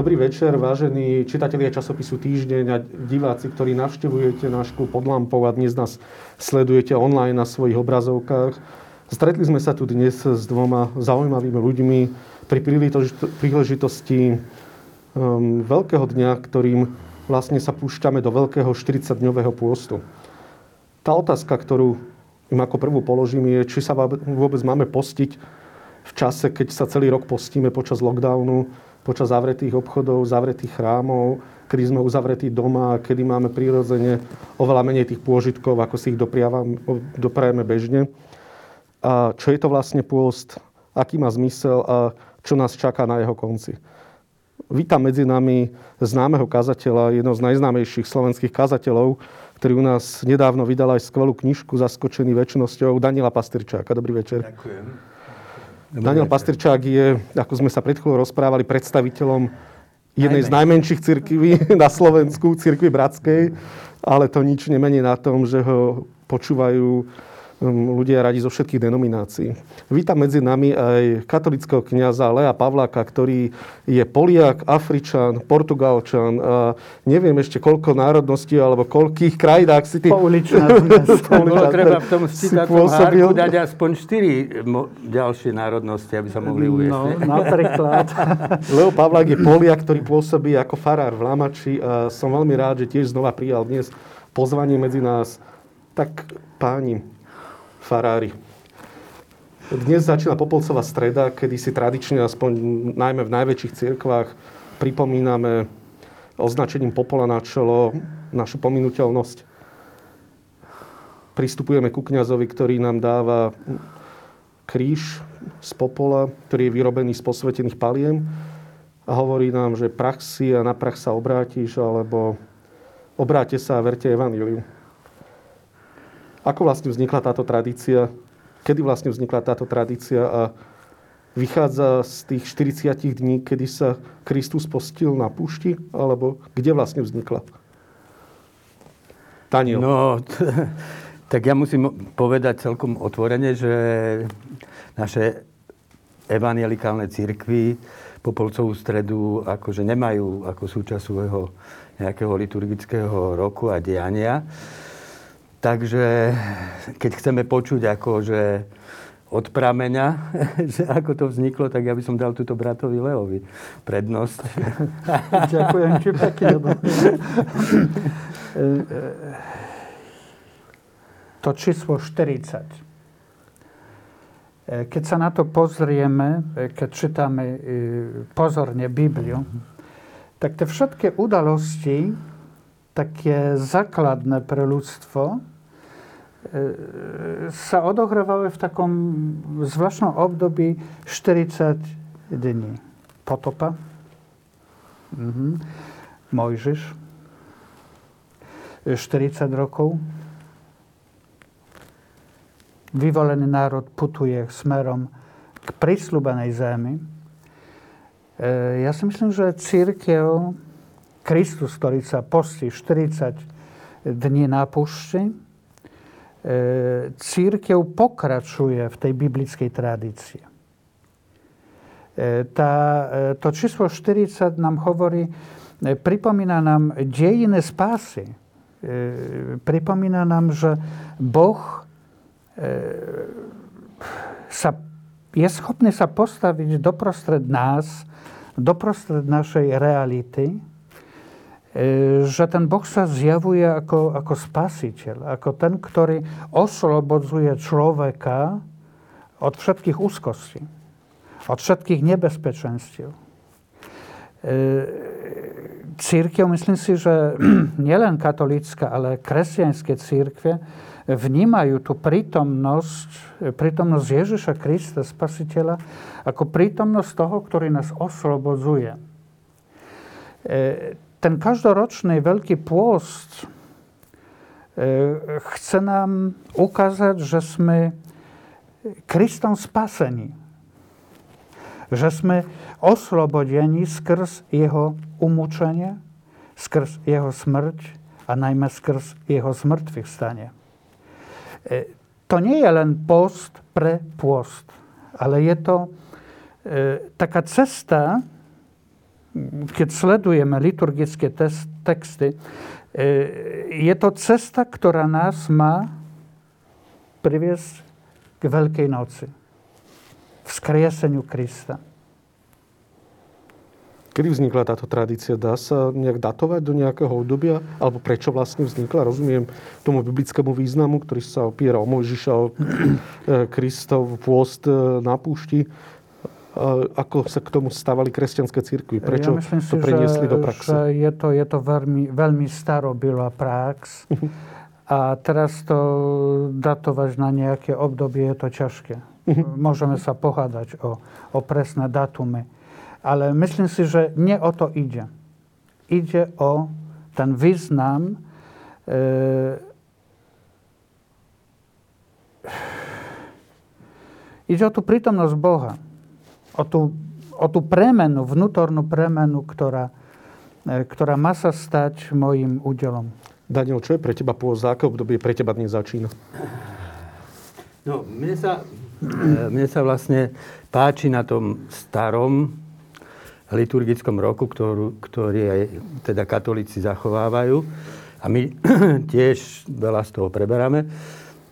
Dobrý večer, vážení čitatelia časopisu Týždeň a diváci, ktorí navštevujete Na škúl pod lampou a dnes nás sledujete online na svojich obrazovkách. Stretli sme sa tu dnes s dvoma zaujímavými ľuďmi pri príležitosti veľkého dňa, ktorým vlastne sa púšťame do veľkého 40-dňového pôstu. Tá otázka, ktorú im ako prvú položím, je, či sa vôbec máme postiť v čase, keď sa celý rok postíme počas lockdownu, počas zavretých obchodov, zavretých chrámov, kedy sme uzavretí doma a kedy máme prirodzene oveľa menej tých pôžitkov, ako si ich doprajeme bežne. A čo je to vlastne pôst, aký má zmysel a čo nás čaká na jeho konci. Vítam medzi nami známeho kazateľa, jedno z najznámejších slovenských kazateľov, ktorý u nás nedávno vydal aj skvelú knižku Zaskočený večnosťou, Daniela Pastyrčáka. Dobrý večer. Ďakujem. Daniel Pastyrčák je, ako sme sa pred chvíľou rozprávali, predstaviteľom jednej z najmenších cirkví na Slovensku, Cirkvi Bratskej, ale to nič nemení na tom, že ho počúvajú ľudia radi zo všetkých denominácií. Vítam medzi nami aj katolického kňaza Lea Pavláka, ktorý je Poliak, Afričan, Portugalčan a neviem ešte koľko národností alebo koľkých krajinách si ty... Pouličná zmesta. Bolo treba v tom stítatom hárku dať aspoň 4 ďalšie národnosti, aby sa mohli uviesť. No, napríklad. Leo Pavlák je Poliak, ktorý pôsobí ako farár v Lamači a som veľmi rád, že tiež znova prijal dnes pozvanie medzi nás. Tak páni, farári. Dnes začína Popolcová streda, kedy si tradične, aspoň najmä v najväčších cirkvách, pripomíname označením popola na čelo našu pominuteľnosť. Pristupujeme ku kňazovi, ktorý nám dáva kríž z popola, ktorý je vyrobený z posvetených paliem a hovorí nám, že prach si a na prach sa obrátiš, alebo obráte sa a verte evanjeliu. Ako vlastne vznikla táto tradícia? Kedy vlastne vznikla táto tradícia? A vychádza z tých 40 dní, kedy sa Kristus postil na púšti? Alebo kde vlastne vznikla? Daniel. No, tak ja musím povedať celkom otvorene, že naše evanjelikálne cirkvi Popolcovú stredu akože nemajú ako súčasť svojho nejakého liturgického roku a diania. Takže keď chceme počuť akože od prameňa, že ako to vzniklo, tak ja by som dal túto bratovi Leovi prednosť. Ďakujem, či pekne. To číslo 40. Keď sa na to pozrieme, keď čítame pozorne Bibliu, tak te všetky udalosti, takie základné pre ľudstvo, sa odohrywały w takom zwłaszczym období 40 dni. Potopa, Mojžiš, 40 rokov. Vyvolený národ putuje smerom k prísľubenej zemi. Ja si myslím, že církev, Kristus, ktorý sa postí 40 dní na púšti, církev pokračuje v tej biblickej tradícii. To číslo 40 nám hovorí, pripomína nám dejiny spásy. Pripomína nám, že Boh je schopný sa postaviť doprostred nás, doprostred našej reality, że ten Bóg się zjawuje jako spasiciel, jako ten, który oslobodzuje człowieka od wszystkich uskości, od wszystkich niebezpieczeństw. Církiew, myślę si, że nie len katolicka, ale chrześcijańskie církwie vnímajú tu prítomnosť Ježiša Krista, spasiteľa, jako prítomnosť toho, który nas oslobodzuje. Ten każdoroczny wielki płost chce nam ukazać, żeśmy Chrystom spaseni, żeśmy oslobodzeni skres Jego umuczenie, skres Jego śmierć, a najmniej skres Jego zmartwychwstanie. To nie jest len post pre-płost, ale jest to taka cesta keď sledujeme liturgické texty, je to cesta, ktorá nás má priviesť k Veľkej noci, vzkrieseniu Krista. Kedy vznikla táto tradícia? Dá sa nejak datovať do nejakého obdobia? Alebo prečo vlastne vznikla? Rozumiem tomu biblickému významu, ktorý sa opiera o Mojžiša, o Kristov pôst na púšti. Ako sa k tomu stávali kresťanské cirkvi? Prečo to preniesli do praxe? Je to veľmi, veľmi staro byla prax. A teraz to datovať na nejaké obdobie je to ťažké. Môžeme sa pohádať o presné datumy. Ale myslím si, že nie o to idzie. Idzie o ten význam idzie o tú prítomnosť Boha. O tú premenu, vnútornú premenu, ktorá má sa stať mojim údelom. Daniel, čo je pre teba pôst? Aké obdobie pre teba dnes začína? No, mne sa vlastne páči na tom starom liturgickom roku, ktorý teda katolíci zachovávajú. A my tiež veľa z toho preberáme.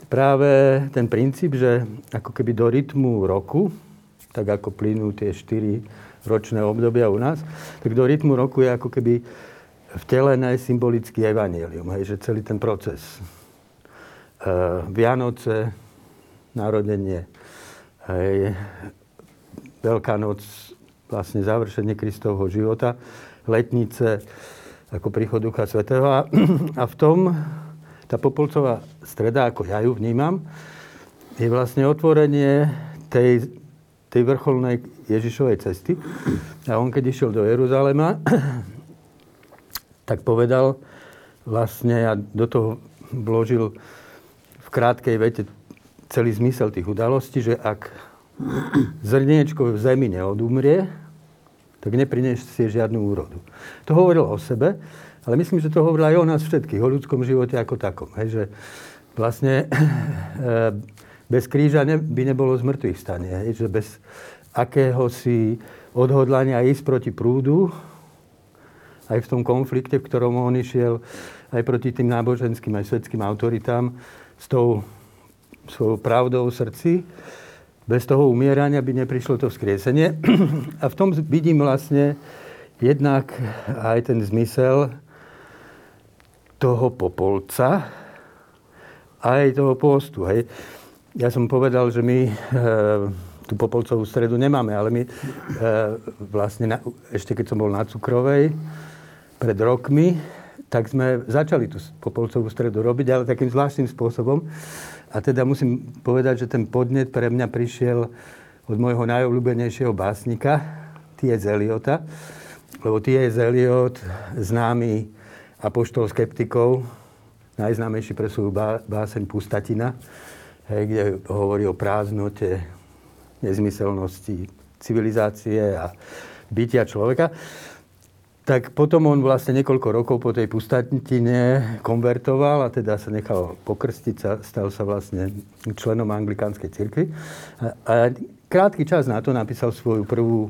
Práve ten princíp, že ako keby do rytmu roku, tak ako plynú tie 4 ročné obdobia u nás, tak do rytmu roku je ako keby vtelené symbolické evanjelium. Hej, že celý ten proces. Vianoce, narodenie, hej, Veľká noc, vlastne završenie Kristovho života, letnice ako príchod Ducha Svätého. A v tom tá Popolcová streda, ako ja ju vnímam, je vlastne otvorenie tej vrcholnej Ježišovej cesty. A on, keď išiel do Jeruzalema, tak povedal vlastne a do toho vložil v krátkej vete celý zmysel tých udalostí, že ak zrniečko v zemi neodumrie, tak nepriniesie žiadnu úrodu. To hovoril o sebe, ale myslím, že to hovoril aj o nás všetkých, o ľudskom živote ako takom. Hej, že vlastne bez kríža by nebolo zmŕtvych stanie. Hej, že bez akéhosi odhodlania ísť proti prúdu, aj v tom konflikte, v ktorom on išiel, aj proti tým náboženským, aj svetským autoritám, s tou svojou pravdou v srdci, bez toho umierania by neprišlo to vzkriesenie. A v tom vidím vlastne jednak aj ten zmysel toho popolca, aj toho postu. Hej. Ja som povedal, že my tú popolcovú stredu nemáme, ale my vlastne, ešte keď som bol na Cukrovej pred rokmi, tak sme začali tú popolcovú stredu robiť, ale takým zvláštnym spôsobom. A teda musím povedať, že ten podnet pre mňa prišiel od môjho najobľúbenejšieho básnika, T.S. Eliota. Lebo T.S. Eliot, známy apoštol skeptikov, najznámejší pre svoju báseň Pustatina, hej, kde hovorí o prázdnote, nezmyselnosti civilizácie a bytia človeka. Tak potom on vlastne niekoľko rokov po tej Pustatine konvertoval a teda sa nechal pokrstiť, stal sa vlastne členom anglikánskej cirkvi. A krátky čas na to napísal svoju prvú,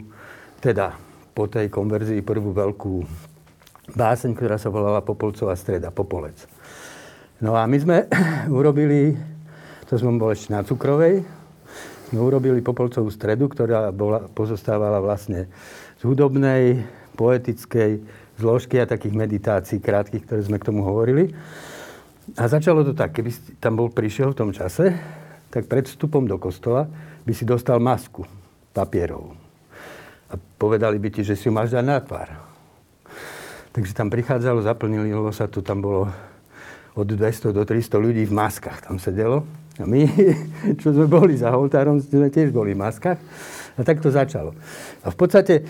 teda po tej konverzii prvú veľkú báseň, ktorá sa volala Popolcová streda, Popolec. No a my sme urobili, to sme boli ešte na Cukrovej, sme urobili Popolcovú stredu, ktorá pozostávala vlastne z hudobnej, poetickej zložky a takých meditácií krátkych, ktoré sme k tomu hovorili. A začalo to tak, keby si tam bol prišiel v tom čase, tak pred vstupom do kostola by si dostal masku papierovú. A povedali by ti, že si ju máš dať na tvár. Takže tam prichádzalo, zaplnilo sa to, tam bolo od 200 do 300 ľudí v maskách tam sedelo. A my, čo sme boli za oltárom, sme tiež boli v maskách. A tak to začalo. A v podstate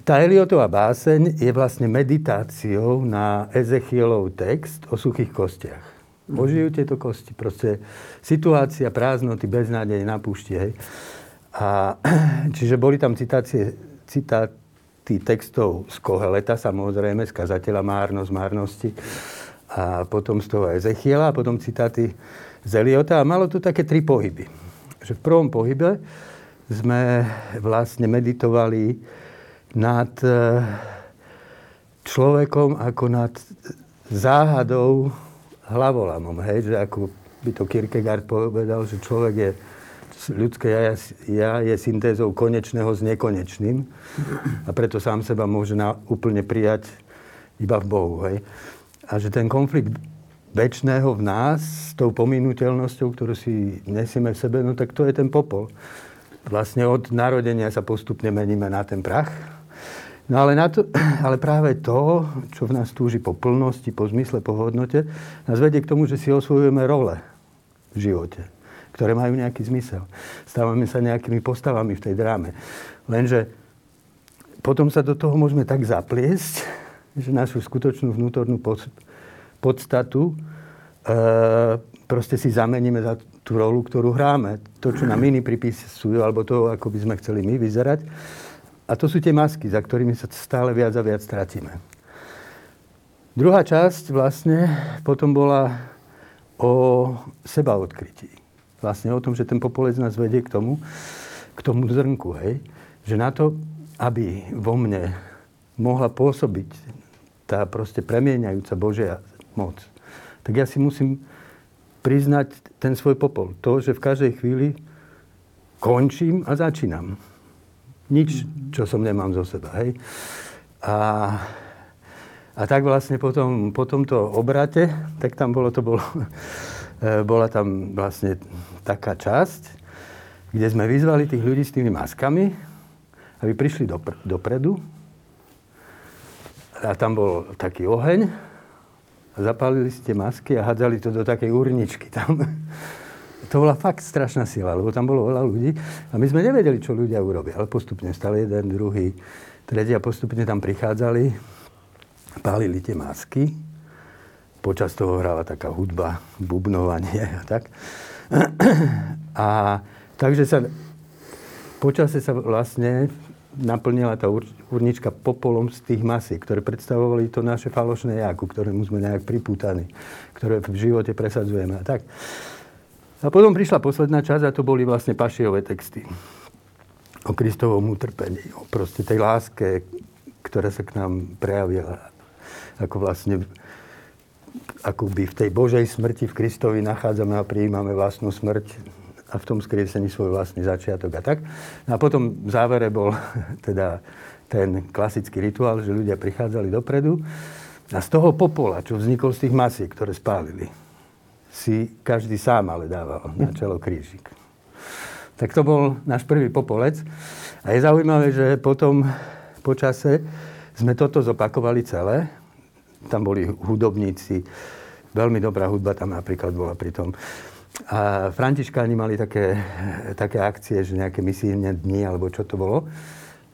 tá Eliotova báseň je vlastne meditáciou na Ezechielov text o suchých kostiach. Ožijú tieto kosti, proste situácia prázdnoty, beznádej na púšti. Hej. A čiže boli tam citáty textov z Koheleta, samozrejme, z Kazateľa Márnosť, Márnosti. A potom z toho Ezechiela, a potom citáty z Eliota. A malo tu také tri pohyby. Že v prvom pohybe sme vlastne meditovali nad človekom ako nad záhadou hlavolamom, hej, že ako by to Kierkegaard povedal, že človek je, ľudské ja je syntézou konečného s nekonečným a preto sám seba môže úplne prijať iba v Bohu, hej. A že ten konflikt večného v nás s tou pominuteľnosťou, ktorú si nesieme v sebe, no tak to je ten popol. Vlastne od narodenia sa postupne meníme na ten prach. No ale, ale práve to, čo v nás túži po plnosti, po zmysle, po hodnote, nás vedie k tomu, že si osvojujeme role v živote, ktoré majú nejaký zmysel. Stávame sa nejakými postavami v tej dráme. Lenže potom sa do toho môžeme tak zapliesť, že našu skutočnú vnútornú podstatu proste si zameníme za tú rolu, ktorú hráme. To, čo nám iní pripisujú, alebo to, ako by sme chceli my vyzerať. A to sú tie masky, za ktorými sa stále viac a viac stratíme. Druhá časť vlastne potom bola o sebaodkrytí. Vlastne o tom, že ten popolec nás vedie k tomu zrnku, hej. Že na to, aby vo mne mohla pôsobiť tá proste premieňajúca Božia moc, tak ja si musím priznať ten svoj popol. To, že v každej chvíli končím a začínam. Nič, čo som nemám zo seba, hej. A tak vlastne potom, po tomto obrate, tak tam bola tam vlastne taká časť, kde sme vyzvali tých ľudí s tými maskami, aby prišli dopredu. A tam bol taký oheň. A zapálili si tie masky a hádzali to do takej urničky tam. To bola fakt strašná sila, lebo tam bolo veľa ľudí a my sme nevedeli, čo ľudia urobia, ale postupne stali jeden, druhý, tretí a postupne tam prichádzali, pálili tie masky, počas toho hrála taká hudba, bubnovanie a tak. A takže sa počase sa vlastne naplnila tá urnička popolom z tých masiek, ktoré predstavovali to naše falošné ja, ku ktorému sme nejak pripútaní, ktoré v živote presadzujeme a tak. A potom prišla posledná časť a to boli vlastne pašiové texty o Kristovom utrpení, o proste tej láske, ktorá sa k nám prejavila. Ako vlastne, akoby v tej Božej smrti v Kristovi nachádzame a prijímame vlastnú smrť a v tom skriesení svoj vlastný začiatok a tak. No a potom v závere bol teda ten klasický rituál, že ľudia prichádzali dopredu a z toho popola, čo vznikol z tých masiek, ktoré spálili, si každý sám ale dával na čelo krížik. Tak to bol náš prvý popolec. A je zaujímavé, že potom po čase sme toto zopakovali celé. Tam boli hudobníci, veľmi dobrá hudba tam napríklad bola pri tom. A františkáni mali také akcie, že nejaké misijné dni, alebo čo to bolo.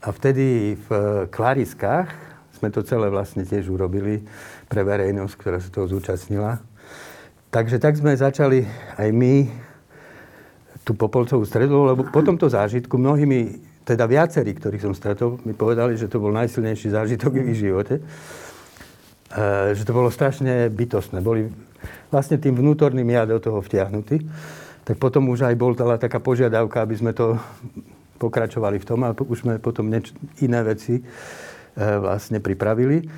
A vtedy v Klariskách sme to celé vlastne tiež urobili pre verejnosť, ktorá sa toho zúčastnila. Takže tak sme začali aj my tú Popolcovú stredu, lebo po tomto zážitku mnohí mi, teda viacerí, ktorých som stretol, mi povedali, že to bol najsilnejší zážitok v ich živote. Že to bolo strašne bytostné. Boli vlastne tým vnútorným ja do toho vtiahnutí. Tak potom už aj bol taká požiadavka, aby sme to pokračovali v tom a už sme potom iné veci vlastne pripravili.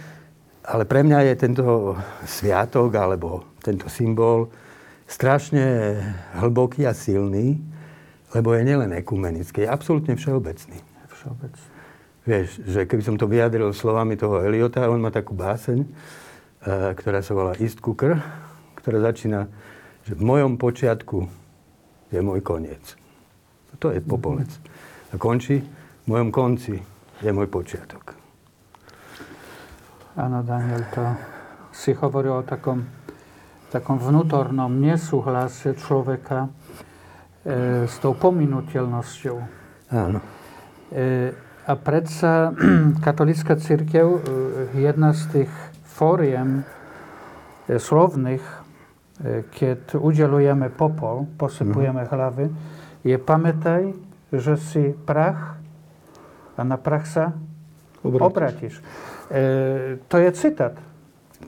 Ale pre mňa je tento sviatok, alebo tento symbol strašne hlboký a silný, lebo je nielen ekumenický, je absolútne všeobecný. Všeobecný. Vieš, že keby som to vyjadril slovami toho Eliota, on má takú báseň, ktorá sa volá East cooker, ktorá začína, že v mojom počiatku je môj koniec. To je popolec. A končí, v mojom konci je môj počiatok. Áno, Daniel, to si hovoril o takom vnútornom nesúhlase človeka s tou pominuteľnosťou. Áno. A predsa katolícka cirkev, jedna z tých fóriem slovných, keď udelujeme popol, posypujeme hlavy, je pamätaj, že si prach a na prach sa obrátiš. To je cytat.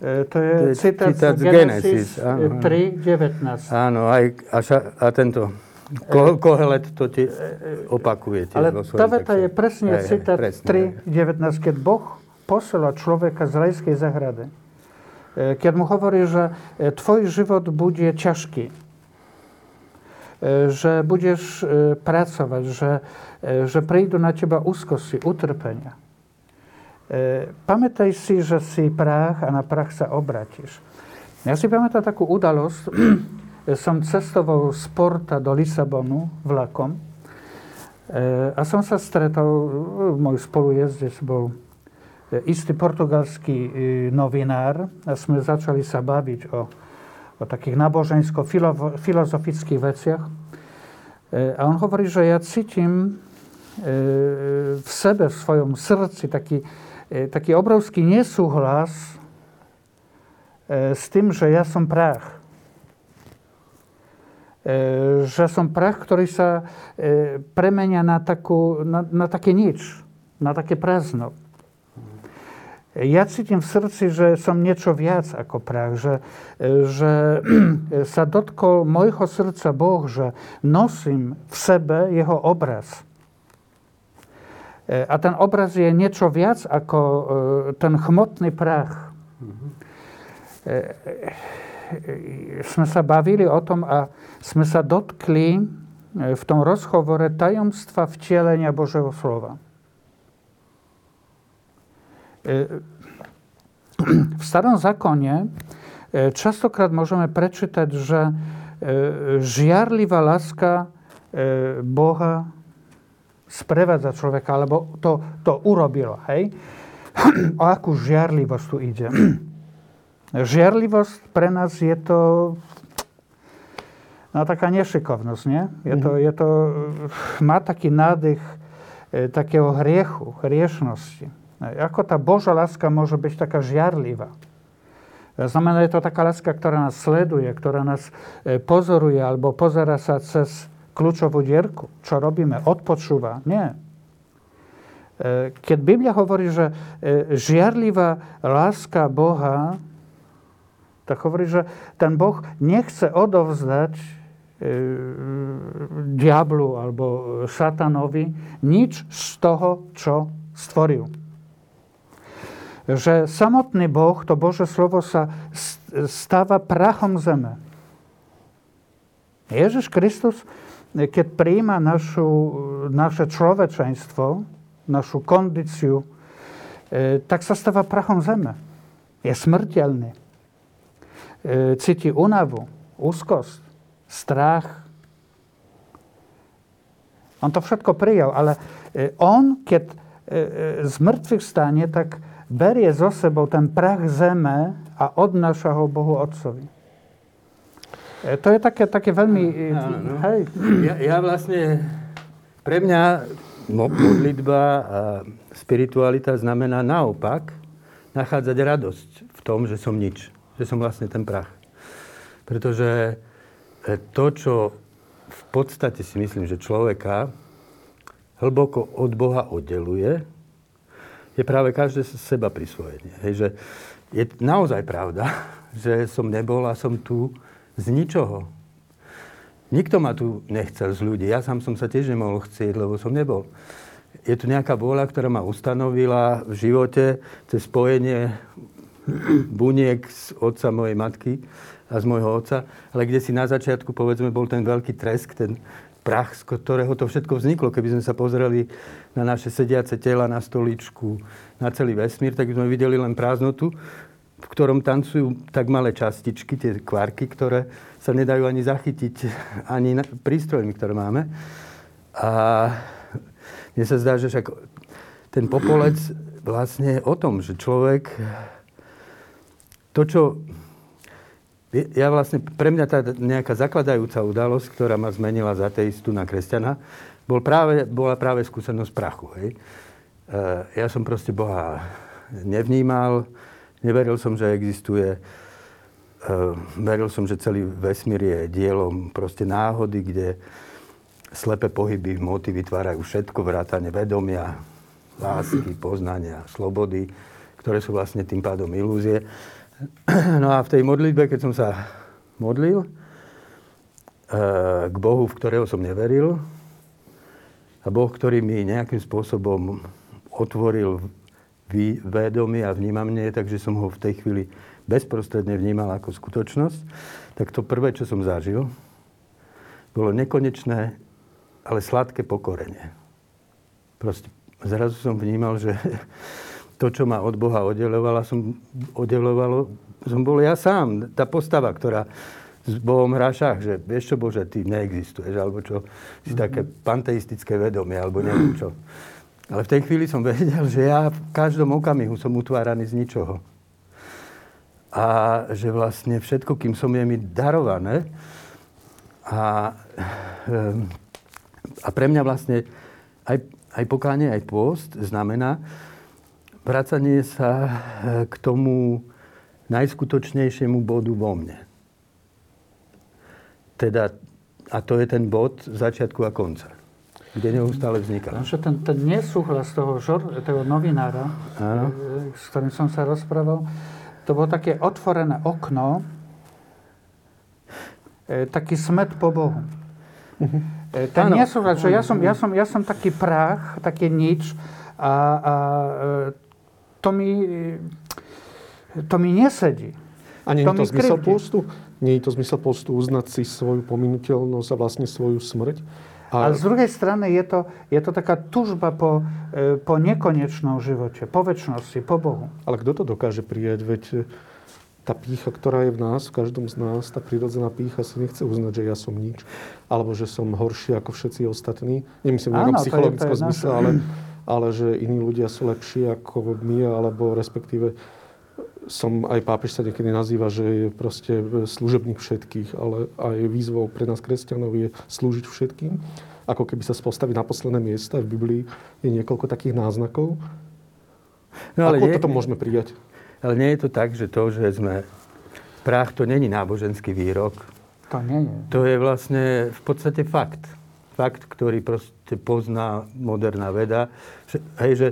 To je cytat z Genesis 3.19. Áno, a tento Kohelet to ti opakujete. Ale ta veta je presne citát 3.19, keď Boh posyła człowieka z rajskiej zahrady. Kiedy mu mówi, że twój żywot będzie ciężki, że będziesz pracować, że przyjdą na ciebie uskości, utrpenia. Pamiętaj si, że si prach, a na prach się obracisz. Ja si pamiętam taką udalosť. Som cestoval z Porta do Lisabonu vlakom a som sa stretol, môj spolujezdec bol istý portugalský novinár a sme začali sa baviť o takých nábožensko-filozofických veciach. A on hovorí, že ja cítim v sebe, v svojom srdci taký obrovský nesúhlas s tým, že ja som prach. Že som prach, ktorý sa premenia na také nič, na také prázdno. Ja cítim v srdci, že som niečo viac ako prach, že sa dotkol mojho srdca Boh, že nosím v sebe jeho obraz. A ten obraz je niečo viac ako ten hmotný prach. Sme sa bavili o tom a sme sa dotkli v tom rozhovore tajomstva vtielenia Božého slova. V Starom zákone častokrát môžeme prečítať, že žiarlivá láska Boha sprevádza človeka, alebo to urobila. Hej? O akú žiarlivosť tu ide? Žiarlivosť pre nás je to taká nešikovnosť, nie? Je to, má taký nádych takého hriechu, hriešnosti. Ako tá Božia láska môže byť taká žiarlivá? Znamená, je to taká láska, ktorá nás sleduje, ktorá nás pozoruje alebo pozerá sa cez kľúčovú dierku. Čo robíme? Odpočúva? Nie. Keď Biblia hovorí, že žiarlivá láska Boha, tak hovorí, že ten Boh nechce odovzdať diablu alebo satanovi nič z toho, čo stvoril. Že samotný Boh, to Božie slovo sa stáva prachom zeme. Ježiš Kristus, keď prijíma naše človečenstvo, našu kondíciu, tak sa stáva prachom zeme. Je smrteľný. Cíti únavu, úzkosť, strach. On to všetko prijal, ale on, keď z mŕtvych stane, tak berie so sebou ten prach zeme a odnáša ho Bohu Otcovi. To je také veľmi... Áno. Hej. Ja vlastne... Pre mňa modlitba a spiritualita znamená naopak nachádzať radosť v tom, že som nič. Že som vlastne ten prach. Pretože to, čo v podstate si myslím, že človeka hlboko od Boha oddeluje, je práve každé seba prisvojenie. Hej, že je naozaj pravda, že som nebol a som tu z ničoho. Nikto ma tu nechcel z ľudí. Ja sám som sa tiež nemohol chcieť, lebo som nebol. Je tu nejaká vôľa, ktorá ma ustanovila v živote cez spojenie buniek z otca mojej matky a z mojho otca, ale kde si na začiatku, povedzme, bol ten veľký tresk, ten prach, z ktorého to všetko vzniklo. Keby sme sa pozreli na naše sediace tela, na stoličku, na celý vesmír, tak by sme videli len prázdnotu, v ktorom tancujú tak malé častičky, tie kvárky, ktoré sa nedajú ani zachytiť, ani prístrojmi, ktoré máme. A mne sa zdá, že však ten popolec vlastne o tom, že človek to, čo... Ja vlastne, pre mňa tá nejaká zakladajúca udalosť, ktorá ma zmenila z ateistu na kresťana, bola práve skúsenosť prachu. Hej. Ja som proste Boha nevnímal, neveril som, že existuje, veril som, že celý vesmír je dielom proste náhody, kde slepé pohyby, moty vytvárajú všetko, vrátane vedomia, lásky, poznania, slobody, ktoré sú vlastne tým pádom ilúzie. No a v tej modlitbe, keď som sa modlil, k Bohu, v ktorého som neveril. A Boh, ktorý mi nejakým spôsobom otvoril vedomie a vnímanie, takže som ho v tej chvíli bezprostredne vnímal ako skutočnosť. Tak to prvé, čo som zažil, bolo nekonečné, ale sladké pokorenie. Proste zrazu som vnímal, že to, čo ma od Boha oddelovalo, som bol ja sám. Tá postava, ktorá s Bohom hrá šach, že vieš čo, Bože, ty neexistuješ, alebo čo, si také panteistické vedomie, alebo neviem čo. Ale v tej chvíli som vedel, že ja v každom okamihu som utváraný z ničoho. A že vlastne všetko, kým som, je mi darované. A pre mňa vlastne aj pokánie, aj pôst znamená vracanie sa k tomu najskutočnejšiemu bodu vo mne. Teda, a to je ten bod začiatku a konca, kde neustále vzniká. Ten nesúhlas toho novinára, áno, s ktorým som sa rozprával, to bolo také otvorené okno, taký smet po Bohu. Uh-huh. Ten nesúhlas, že ja som taký prach, také nič a to mi nesedí. A nie je to zmysel postu? Nie je to zmysel postu uznať si svoju pominuteľnosť a vlastne svoju smrť? A z druhej strany je to taká tužba po nekonečnom živote, po večnosti, po Bohu. Ale kto to dokáže prijať? Veď tá pýcha, ktorá je v nás, v každom z nás, tá prirodzená pýcha si nechce uznať, že ja som nič. Alebo že som horší ako všetci ostatní. Nemyslím v nejakom psychologickom zmysle, ale že iní ľudia sú lepší ako my, alebo respektíve aj pápež sa niekedy nazýva, že je proste služobník všetkých, ale aj výzvou pre nás kresťanov je slúžiť všetkým. Ako keby sa postaviť na posledné miesto, v Biblii je niekoľko takých náznakov. No, ale ako toto môžeme prijať? Ale nie je to tak, že to, že sme prach, to není náboženský výrok. To nie je. To je vlastne v podstate fakt. Fakt, ktorý proste pozná moderná veda. Hej, že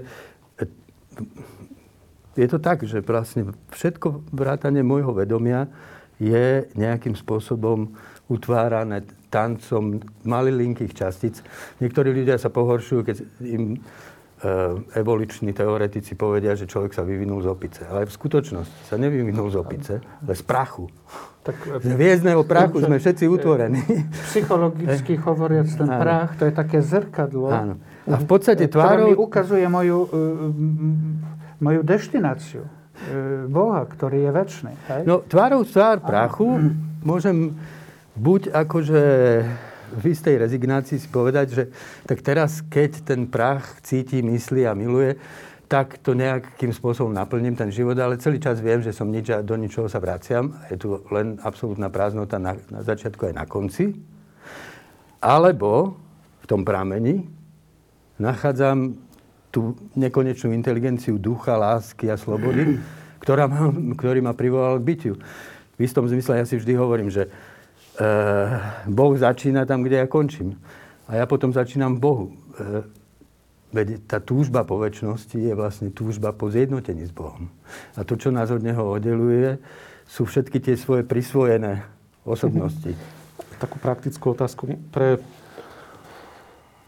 je to tak, že vlastne všetko vrátane môjho vedomia je nejakým spôsobom utvárané tancom malilinkých častíc. Niektorí ľudia sa pohoršujú, keď im evoluční teoretici povedia, že človek sa vyvinul z opice. Ale v skutočnosti sa nevyvinul z opice, ale z prachu. Z hviezdného prachu sme všetci utvorení. Psychologicky hovoriac, ten prach, to je také zrkadlo. Áno. A v podstate tvárou mi ukazuje moju destináciu, Boha, ktorý je večný. Hej? No, tvárou tvár prachu môžem buď akože v istej rezignácii si povedať, že tak teraz, keď ten prach cíti, myslí a miluje, tak to nejakým spôsobom naplním ten život, ale celý čas viem, že som nič a do ničoho sa vraciam. Je tu len absolútna prázdnota na začiatku aj na konci. Alebo v tom pramení nachádzam tú nekonečnú inteligenciu ducha, lásky a slobody, ktorý ma privolal k bytiu. V istom zmysle ja si vždy hovorím, že Boh začína tam, kde ja končím. A ja potom začínam v Bohu. Veď tá túžba po večnosti je vlastne túžba po zjednotení s Bohom. A to, čo nás od Neho oddeluje, sú všetky tie svoje prisvojené osobnosti. Takú praktickú otázku pre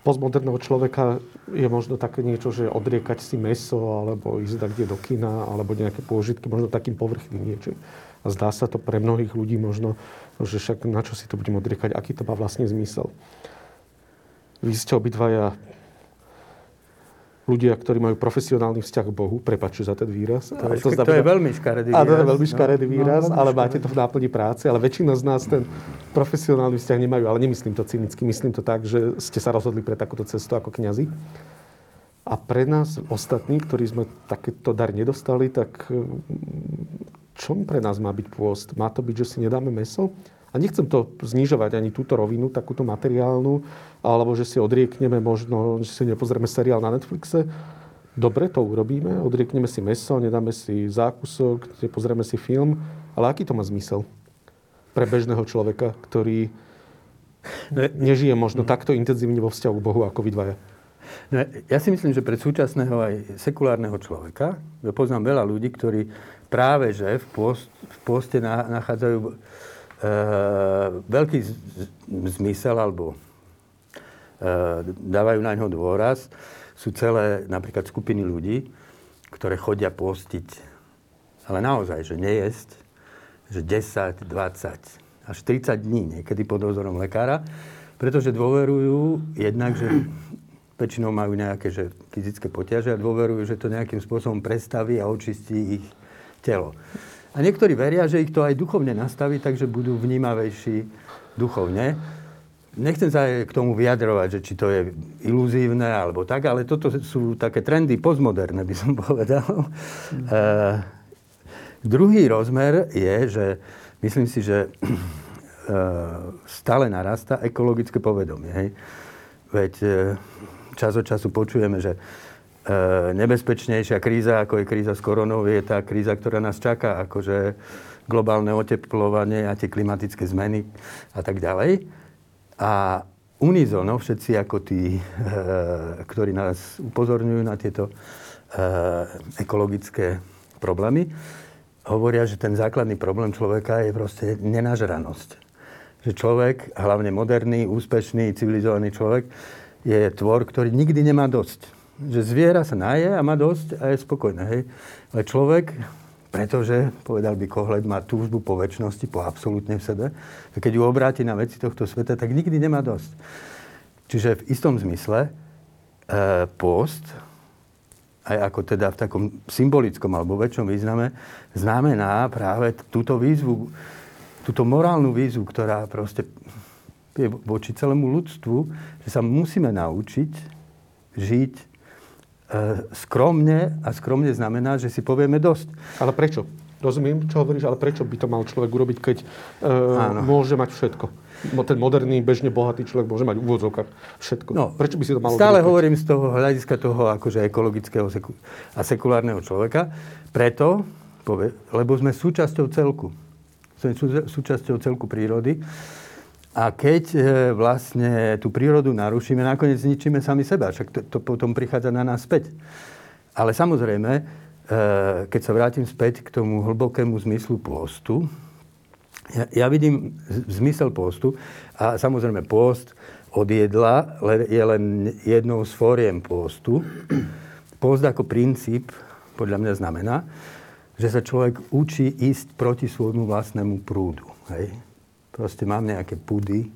postmoderného človeka je možno také niečo, že odriekať si mäso, alebo ísť kde do kina, alebo nejaké pôžitky, možno takým povrchným niečím. A zdá sa to pre mnohých ľudí možno, že však na čo si to budem odriekať, aký to má vlastne zmysel. Vy ste obidvaja ľudia, ktorí majú profesionálny vzťah k Bohu, prepáčte za ten výraz. To je veľmi škaredý výraz. Áno, veľmi škaredý výraz, ale máte to v náplni práce, ale väčšina z nás ten profesionálny vzťah nemajú, ale nemyslím to cynicky, myslím to tak, že ste sa rozhodli pre takúto cestu ako kňazi. A pre nás ostatní, ktorí sme takéto dar nedostali, tak čom pre nás má byť pôst? Má to byť, že si nedáme mäso? A nechcem to znižovať ani túto rovinu, takúto materiálnu, alebo že si odriekneme možno, že si nepozrieme seriál na Netflixe. Dobre, to urobíme, odriekneme si mäso, nedáme si zákusok, nepozrieme si film. Ale aký to má zmysel pre bežného človeka, ktorý nežije možno takto intenzívne vo vzťahu k Bohu ako vy dvaja? No, ja si myslím, že pre súčasného aj sekulárneho človeka, poznám veľa ľudí, ktorí práve že v pôste nachádzajú veľký zmysel alebo dávajú na ňo dôraz. Sú celé napríklad skupiny ľudí, ktoré chodia postiť, ale naozaj, že nejesť, že 10, 20 až 30 dní niekedy pod dozorom lekára, pretože dôverujú jednak, že väčšinou majú nejaké že fyzické poťaže a dôverujú, že to nejakým spôsobom prestaví a očistí ich telo. A niektorí veria, že ich to aj duchovne nastaví, takže budú vnímavejší duchovne. Nechcem sa k tomu vyjadrovať, že či to je iluzívne alebo tak, ale toto sú také trendy postmoderné, by som povedal. Druhý rozmer je, že myslím si, že stále narastá ekologické povedomie. Hej? Veď čas od času počujeme, že nebezpečnejšia kríza, ako je kríza s koronou, je tá kríza, ktorá nás čaká, akože globálne oteplovanie a tie klimatické zmeny a tak ďalej. A unizono všetci ako tí, ktorí nás upozorňujú na tieto ekologické problémy, hovoria, že ten základný problém človeka je proste nenažranosť. Že človek, hlavne moderný, úspešný, civilizovaný človek, je tvor, ktorý nikdy nemá dosť. Že zviera sa naje a má dosť a je spokojné. Hej? Ale človek, pretože, povedal by Kohelet, má túžbu po večnosti, po absolútne v sebe. A keď ju obráti na veci tohto sveta, tak nikdy nemá dosť. Čiže v istom zmysle post, aj ako teda v takom symbolickom alebo väčšom význame, znamená práve túto výzvu, túto morálnu výzvu, ktorá proste je voči celému ľudstvu, že sa musíme naučiť žiť skromne, a skromne znamená, že si povieme dosť. Ale prečo? Rozumiem, čo hovoríš, ale prečo by to mal človek urobiť, keď môže mať všetko? Ten moderný, bežne bohatý človek môže mať v úvodzovkách všetko. No, prečo by si to mal stále urobiť? Hovorím z toho hľadiska toho akože ekologického a sekulárneho človeka. Preto, lebo sme súčasťou celku. Sme súčasťou celku prírody. A keď vlastne tú prírodu narušíme, nakoniec zničíme sami seba. Však to potom prichádza na nás späť. Ale samozrejme, keď sa vrátim späť k tomu hlbokému zmyslu pôstu, ja vidím zmysel pôstu a samozrejme pôst od jedla je len jednou z fóriem pôstu. Pôst ako princíp podľa mňa znamená, že sa človek učí ísť proti svojmu vlastnému prúdu. Hej? Proste mám nejaké pudy,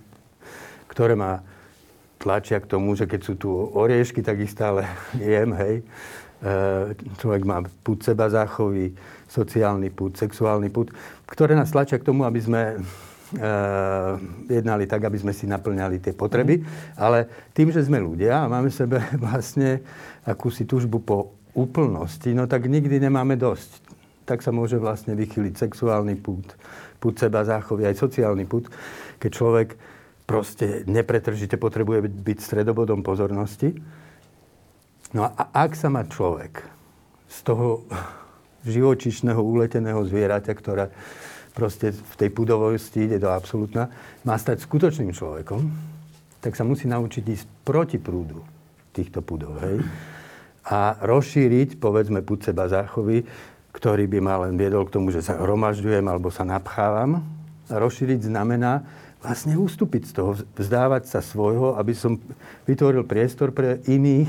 ktoré ma tlačia k tomu, že keď sú tu oriešky, tak ich stále jem, hej. Človek má pud sebazáchovy, sociálny pud, sexuálny pud, ktoré nás tlačia k tomu, aby sme jednali tak, aby sme si naplňali tie potreby. Ale tým, že sme ľudia a máme v sebe vlastne akúsi túžbu po úplnosti, no tak nikdy nemáme dosť. Tak sa môže vlastne vychýliť sexuálny pud, pud seba záchovy, aj sociálny pud, keď človek proste nepretržite potrebuje byť stredobodom pozornosti. No a ak sa má človek z toho živočíšneho, uleteného zvieraťa, ktorá proste v tej pudovosti ide do absolútna, má stať skutočným človekom, tak sa musí naučiť ísť proti prúdu týchto pudov, hej? A rozšíriť, povedzme, pud seba záchovy, ktorý by ma len viedol k tomu, že sa hromažďujem alebo sa napchávam. A rozšíriť znamená vlastne ustúpiť z toho, vzdávať sa svojho, aby som vytvoril priestor pre iných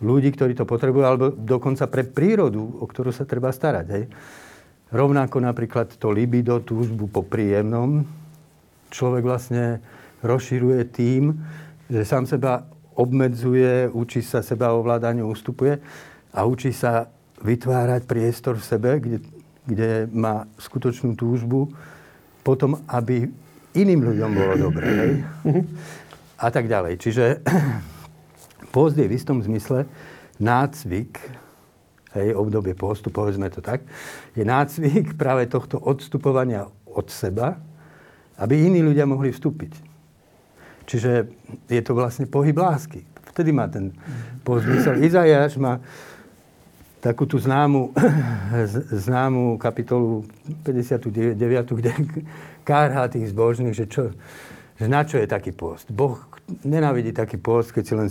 ľudí, ktorí to potrebujú, alebo dokonca pre prírodu, o ktorú sa treba starať. Hej. Rovnako napríklad to libido, túžbu po príjemnom, človek vlastne rozširuje tým, že sám seba obmedzuje, učí sa seba ovládaniu, ustupuje a učí sa vytvárať priestor v sebe, kde má skutočnú túžbu potom, aby iným ľuďom bolo dobré. A tak ďalej. Čiže pôst je v istom zmysle nácvik, hej, obdobie pôstu, povedzme to tak, je nácvik práve tohto odstupovania od seba, aby iní ľudia mohli vstúpiť. Čiže je to vlastne pohyb lásky. Vtedy má ten pôst zmysel. Izaiáš má takú tú známu kapitolu 59, kde kárha tých zbožných, že na čo je taký pôst. Boh nenávidí taký pôst, keď si len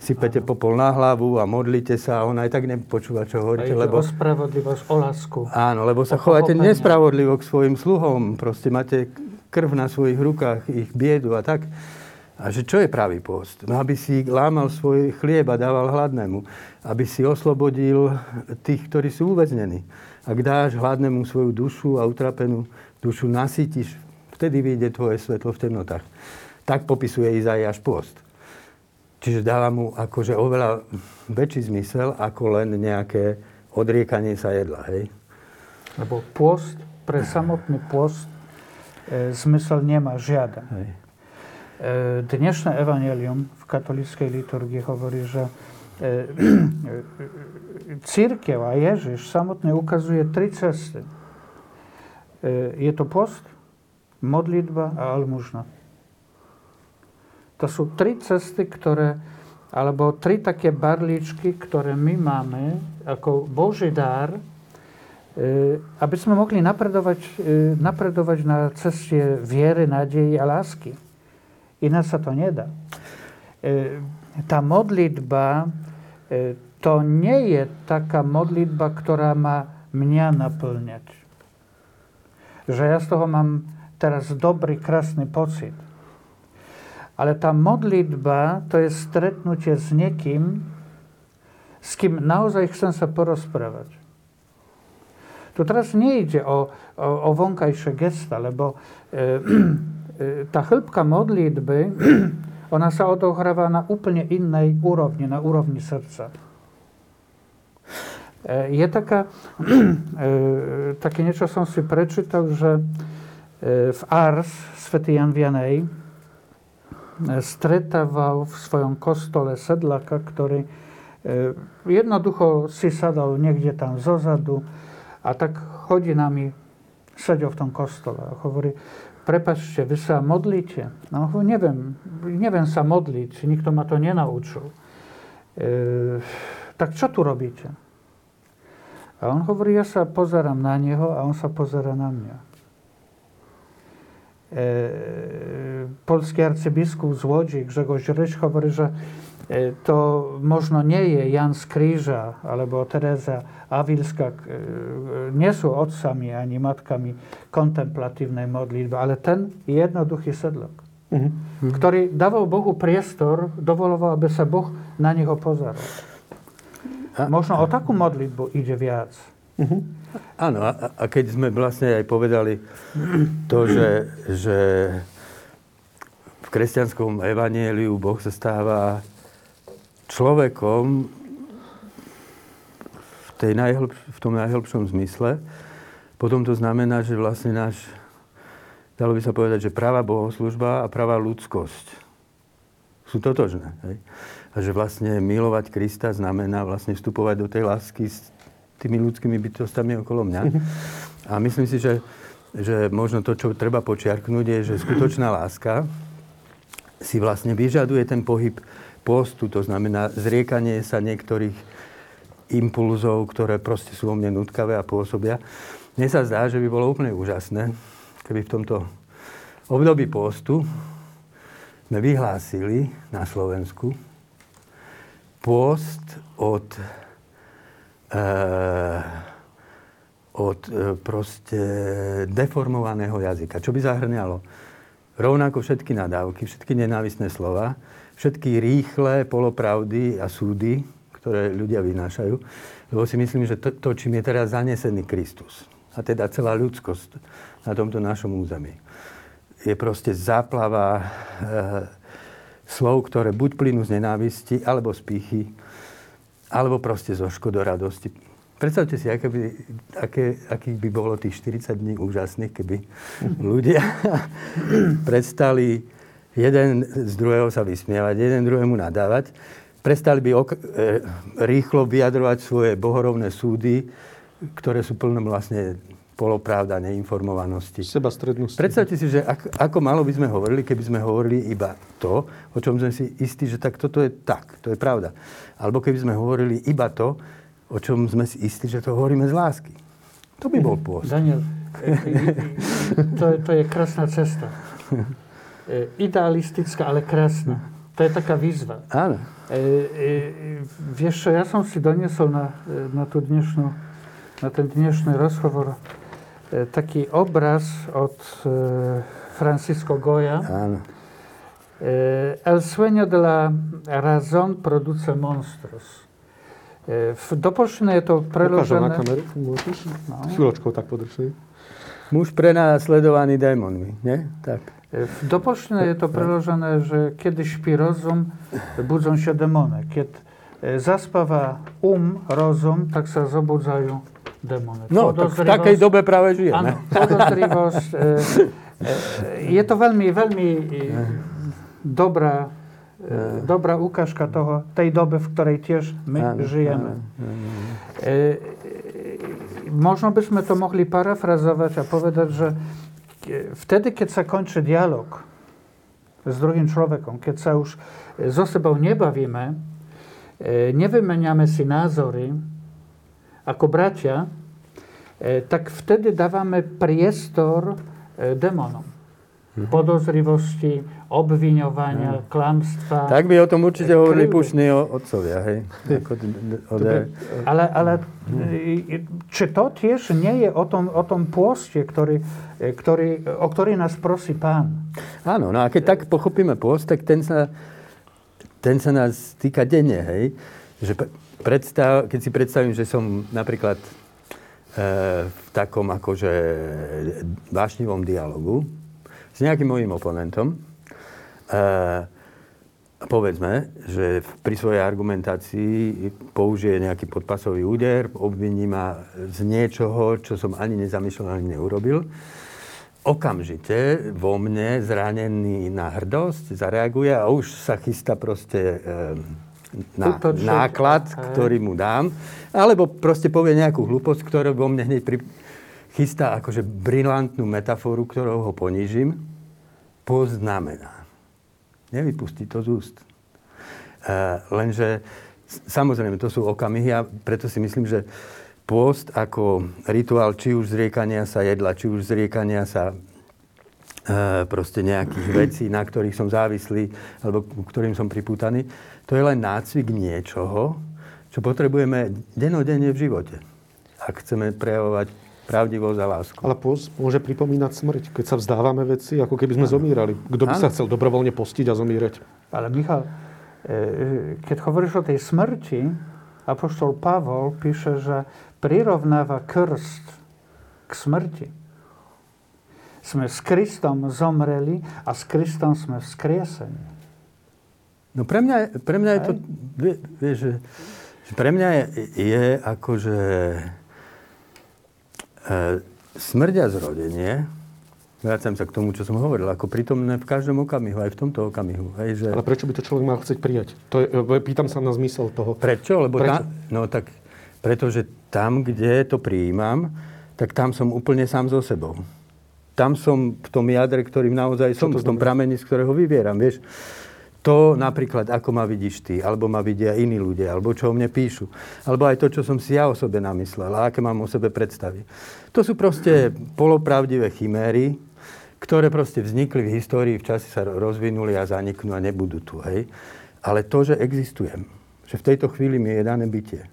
sypete popol na hlavu a modlíte sa a on aj tak nepočúva, čo hovoríte. Lebo o spravodlivosť, o lásku. Áno, lebo sa chováte nespravodlivo k svojim sluhom. Proste máte krv na svojich rukách, ich biedu a tak. A že čo je pravý pôst? No, aby si lámal svoj chlieb a dával hladnému. Aby si oslobodil tých, ktorí sú uväznení. Ak dáš hladnému svoju dušu a utrapenú dušu nasytíš, vtedy vyjde tvoje svetlo v temnotách. Tak popisuje Izaiáš pôst. Čiže dáva mu akože oveľa väčší zmysel, ako len nejaké odriekanie sa jedla, hej? Lebo pôst, pre samotný pôst zmysel nemá žiaden. Hej. Dnešné evanjelium v katolíckej liturgii hovorí, že Cirkev a Ježiš samotný ukazuje tri cesty. Je to post, modlitba a almužna. To sú tri cesty, ktoré, alebo tri také barličky, ktoré my máme ako Boží dar, aby sme mogli napredovať na ceste viery, nadziei a lásky. Ináč sa to nedá. Tá modlitba, to nie je taká modlitba, ktorá má mňa naplňať. Že ja z toho mám teraz dobrý, krásny pocit. Ale ta modlitba to jest stretnutie z niekim, z kim naozaj chcę się porozprawiać. Tu teraz nie idzie o wąkajsze gesta, lebo ta chybka modlitby, ona się odohrawa na zupełnie innej urowni, na urowni serca. Jest taka, takie nieco są si przeczytał, że w Ars Svatý Jan Vianey stretował w swoim kostole sedlaka, który jednoducho si sadał niegdzie tam zozadu, a tak chodzi nami, siedział w tym kostole, a mówi, prepatrzcie, wy się modlicie? No, nie wiem się modlić, nikt ma to nie nauczył. Tak co tu robicie? A on mówi, ja się pozeram na niego, a on się pozera na mnie. Polski arcybiskup z Łodzi, Grzegorz Rysz, mówi, że to można nie je Jan z Krzyża albo Teresa Avilaska, nie są ojcami ani matkami kontemplatywnej modlitwy, ale ten jednoduchy sedlak, który dawał Bogu priestor, dowolował, aby się Bóg na niego pozerał. Można o taką modlitwę idzie więcej. Áno, a keď sme vlastne aj povedali to, že v kresťanskom evanjeliu Boh sa stáva človekom v tom najhlbšom zmysle, potom to znamená, že vlastne dalo by sa povedať, že pravá bohoslúžba a pravá ľudskosť sú totožné. Hej? A že vlastne milovať Krista znamená vlastne vstupovať do tej lásky tými ľudskými bytostami okolo mňa. A myslím si, že možno to, čo treba počiarknúť, je, že skutočná láska si vlastne vyžaduje ten pohyb postu, to znamená zriekanie sa niektorých impulzov, ktoré proste sú o mne nutkavé a pôsobia. Mne sa zdá, že by bolo úplne úžasné, keby v tomto období postu sme vyhlásili na Slovensku post od proste deformovaného jazyka, čo by zahrňalo rovnako všetky nadávky, všetky nenávistné slova, všetky rýchle polopravdy a súdy, ktoré ľudia vynášajú. Lebo si myslím, že to čím je teraz zanesený Kristus, a teda celá ľudskosť na tomto našom území, je proste záplava slov, ktoré buď plynú z nenávisti, alebo z pýchy, alebo proste zo škodoradosti. Predstavte si, akých by bolo tých 40 dní úžasných, keby ľudia prestali jeden z druhého sa vysmievať, jeden druhému nadávať, prestali by rýchlo vyjadrovať svoje bohorovné súdy, ktoré sú plné vlastne polopravda, neinformovanosti. Sebastrednosti. Predstavte si, že ako málo by sme hovorili, keby sme hovorili iba to, o čom sme si istí, že tak toto je tak, to je pravda. Alebo keby sme hovorili iba to, o čom sme si istí, že to hovoríme z lásky. To by bol pôst. Daniel, to je krásna cesta. idealistická, ale krásna. To je taká výzva. Áno. Vieš čo, ja som si doniesol na ten dnešný rozhovor taký obraz od Francisco Goya. Áno. El sueño de la razón produce monstruos. V dopočne je to preložené... Ukážem na kameru, môžeš? No. Chvíľočkou tak podrží. Muž prenasledovaný démonmi, nie? Tak. W dopoczne jest to przełożone, że kiedy śpi rozum, budzą się demony. Kiedy zaspawa rozum, tak się zobudzają demony. No, tak w takiej dobie prawie żyjemy. Ano, podozrivost. Jest to veľmi, veľmi dobra, dobra ukážka toho, tej doby, w której też my żyjemy. Można byśmy to mogli parafrazować, a powiedzieć, że wtedy, kiedy się kończy dialog z drugim człowiekiem, kiedy się już ze sobą nie bawimy, nie wymieniamy si názory, jako bracia, tak wtedy dawamy priestor demonom. Podozrivosti, obwiniowania, klamstwa. Tak by o tym určite hovorili púšni otcovia, hej? Ale czy to też nie jest o tom płoście, o który nas prosi Pán? Áno, no a keď tak pochopíme pôst, tak ten sa nás týka denne, hej? Že keď si predstavím, že som napríklad v takom akože vášnivom dialogu s nejakým mojím oponentom. Povedzme, že pri svojej argumentácii použije nejaký podpasový úder, obviní ma z niečoho, čo som ani nezamýšľal, ani neurobil. Okamžite vo mne, zranený na hrdosť, zareaguje a už sa chystá proste na náklad, ktorý mu dám. Alebo proste povie nejakú hlúposť, ktorú vo mne hneď chystá akože brilantnú metaforu, ktorou ho ponížim, poznamená. Nevypustí to z úst. Lenže, samozrejme, to sú okamihy a preto si myslím, že pôst ako rituál, či už zriekania sa jedla, či už zriekania sa proste nejakých vecí, na ktorých som závislý, alebo ktorým som pripútaný, to je len nácvik niečoho, čo potrebujeme dennodenne v živote. Ak chceme prejavovať pravdivosť a lásku. Ale pôst môže pripomínať smrť, keď sa vzdávame veci, ako keby sme zomírali. Kto by sa chcel dobrovoľne postiť a zomírať? Ale Michal, keď hovoríš o tej smrti, apoštol Pavol píše, že prirovnáva krst k smrti. Sme s Kristom zomreli a s Kristom sme vzkriesení. No pre mňa je to... Vieš, že pre mňa je akože... Smrť a zrodenie, vracam sa k tomu, čo som hovoril, ako prítomné v každom okamihu, aj v tomto okamihu. Hej, že... Ale prečo by to človek mal chcieť prijať? Pýtam sa na zmysel toho. Prečo? Prečo? No tak, pretože tam, kde to prijímam, tak tam som úplne sám so sebou. Tam som v tom jadre, ktorým naozaj som, v tom pramení, z ktorého vyvieram, vieš. To napríklad, ako ma vidíš ty, alebo ma vidia iní ľudia, alebo čo o mne píšu, alebo aj to, čo som si ja o sebe namyslel a aké mám o sebe predstavy. To sú proste polopravdivé chiméry, ktoré proste vznikli v histórii, v čase sa rozvinuli a zaniknú a nebudú tu, hej. Ale to, že existujem, že v tejto chvíli mi je dané bytie,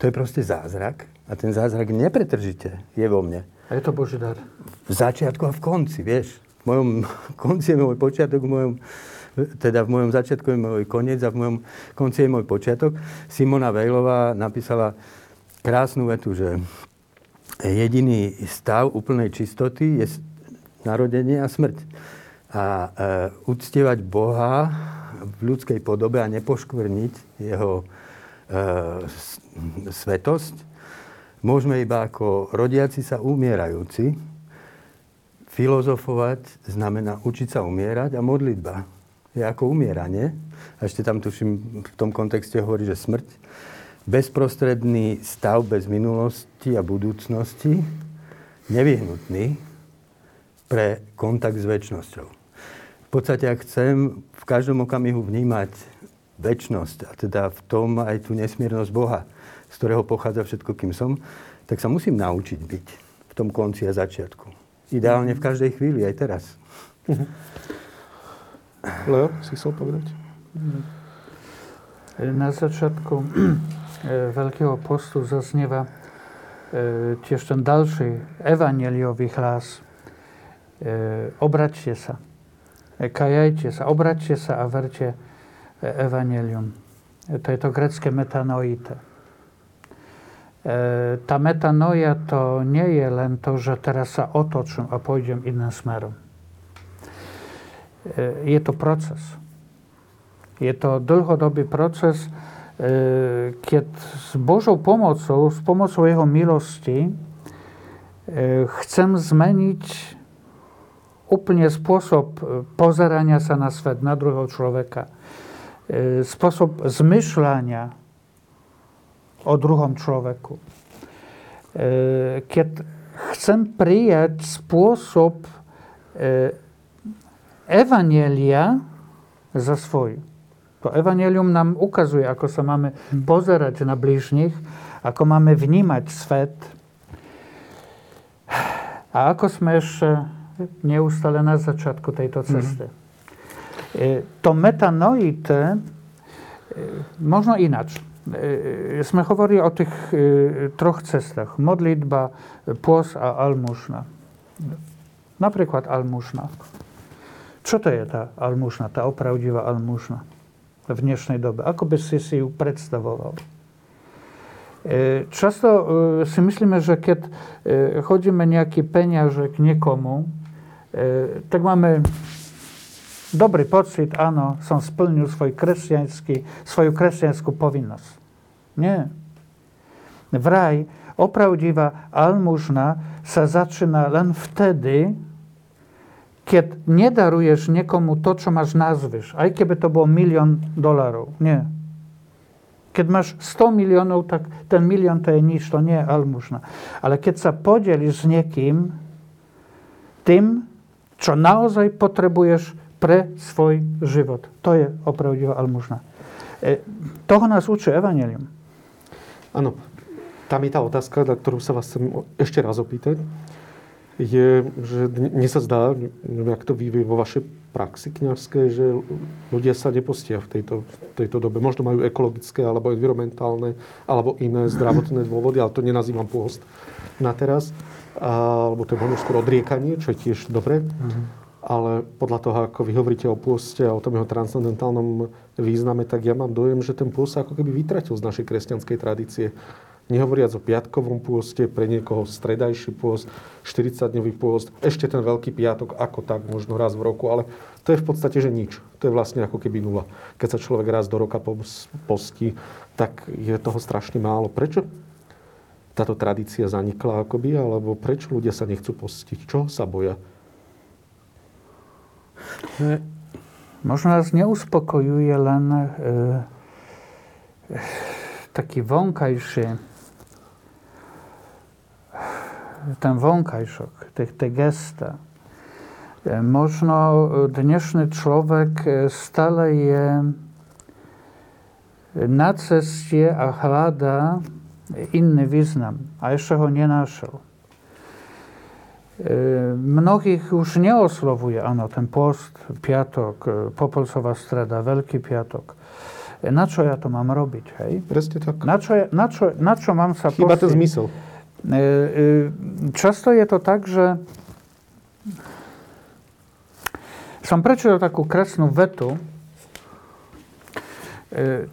to je proste zázrak a ten zázrak nepretržite je vo mne. A je to Boží dar. V začiatku a v konci, vieš. V mojom konci je môj počiatok, teda v mojom začiatku je môj koniec a v mojom konci je môj počiatok. Simona Weilová napísala krásnu vetu, že jediný stav úplnej čistoty je narodenie a smrť. A uctievať Boha v ľudskej podobe a nepoškvrniť jeho svetosť môžeme iba ako rodiaci sa umierajúci. Filozofovať znamená učiť sa umierať a modlitba je ako umieranie, a ešte tam tuším, v tom kontexte hovorí, že smrť, bezprostredný stav bez minulosti a budúcnosti, nevyhnutný pre kontakt s večnosťou. V podstate, ak chcem v každom okamihu vnímať večnosť, a teda v tom aj tú nesmiernosť Boha, z ktorého pochádza všetko, kým som, tak sa musím naučiť byť v tom konci a začiatku. Ideálne v každej chvíli, aj teraz. Leo, si chcel povedať? Na začiatku Veľkého postu zaznieva tiež ten další evanjeliový hlas. Obraťte sa, kajajte sa, obraťte sa a verte evanjelium. To je to greckie metanoite. Ta metanoja to nie je len to, że teraz sa otoczę, a pójdę innym smerem. Jest to proces. Jest to długodoby proces, kiedy z Bożą pomocą, z pomocą Jego miłości chcę zmienić zupełnie sposób pozerania się na świat, na drugiego człowieka, sposób zmyślania o drugom człowieku. Kiedy chcę przyjąć sposób Ewangelia za swój. To Ewangelium nam ukazuje, jak się mamy pozerać na bliźnich, jak mamy vnímać świat, a jak sme jeszcze nie ustali na zaczątku tej cesty. To metanoite, można inaczej. Sme hovorili o tych troch cestach. Modlitba, płos a almużna. Na przykład almużna. Co to jest ta almużna, ta oprawdziwa almużna w dzisiejszej dobie? Jak byś si ją przedstawował? Często si myślimy, że kiedy chodzimy niejaki pieniążek niekomu, tak mamy dobry pocit, ano, som splnil svoju kresťanskú povinnosť. Nie. Vraj, opravdivá almužna sa začína len vtedy, keď nedaruješ niekomu to, čo máš nazvyš, aj keby to bolo $1,000,000. Nie. Keď máš 100 milionov, tak ten milion to je nič, to nie je almužna. Ale keď sa podeliš s niekým tým, čo naozaj potrebuješ pre swój żywot. To jest oprawdziwa almużna. Toho nas uczy Ewangelium. Ano, tam je tá otázka, na ktorú sa vás chcem ešte raz opýtať, je, že mne sa zdá, neviem, jak to vyvíje vo vašej praxi kňazskej, že ľudia sa nepostia v tejto dobe. Možno majú ekologické, alebo environmentálne, alebo iné zdravotné dôvody, ale to nenazývam pôst na teraz. Alebo to je možno skôr odriekanie, čo je tiež dobre. Ale podľa toho, ako vy hovoríte o pôste a o tom jeho transcendentálnom význame, tak ja mám dojem, že ten pôst sa ako keby vytratil z našej kresťanskej tradície. Nehovoriac o piatkovom pôste, pre niekoho stredajší pôst, 40-dňový pôst, ešte ten Veľký piatok, ako tak, možno raz v roku, ale to je v podstate, že nič. To je vlastne ako keby nula. Keď sa človek raz do roka postí, tak je toho strašne málo. Prečo táto tradícia zanikla akoby, alebo prečo ľudia sa nechcú postiť? Čo sa boja? Można nas nie uspokojuje len taki wąkajszy, ten wąkajszok, te gesta. Można, dzisiejszy człowiek stale je na cestie a hlada inny wyznam, a jeszcze go nie naszał. Mnohých už neoslovuje, áno, ten post, piatok, Popolcová streda, Veľký piatok. Na čo ja to mám robiť, hej? Presne tak. Na čo mám sa postiť? Chyba to zmysel. Často je to tak, že som prečítal takú krásnu vetu,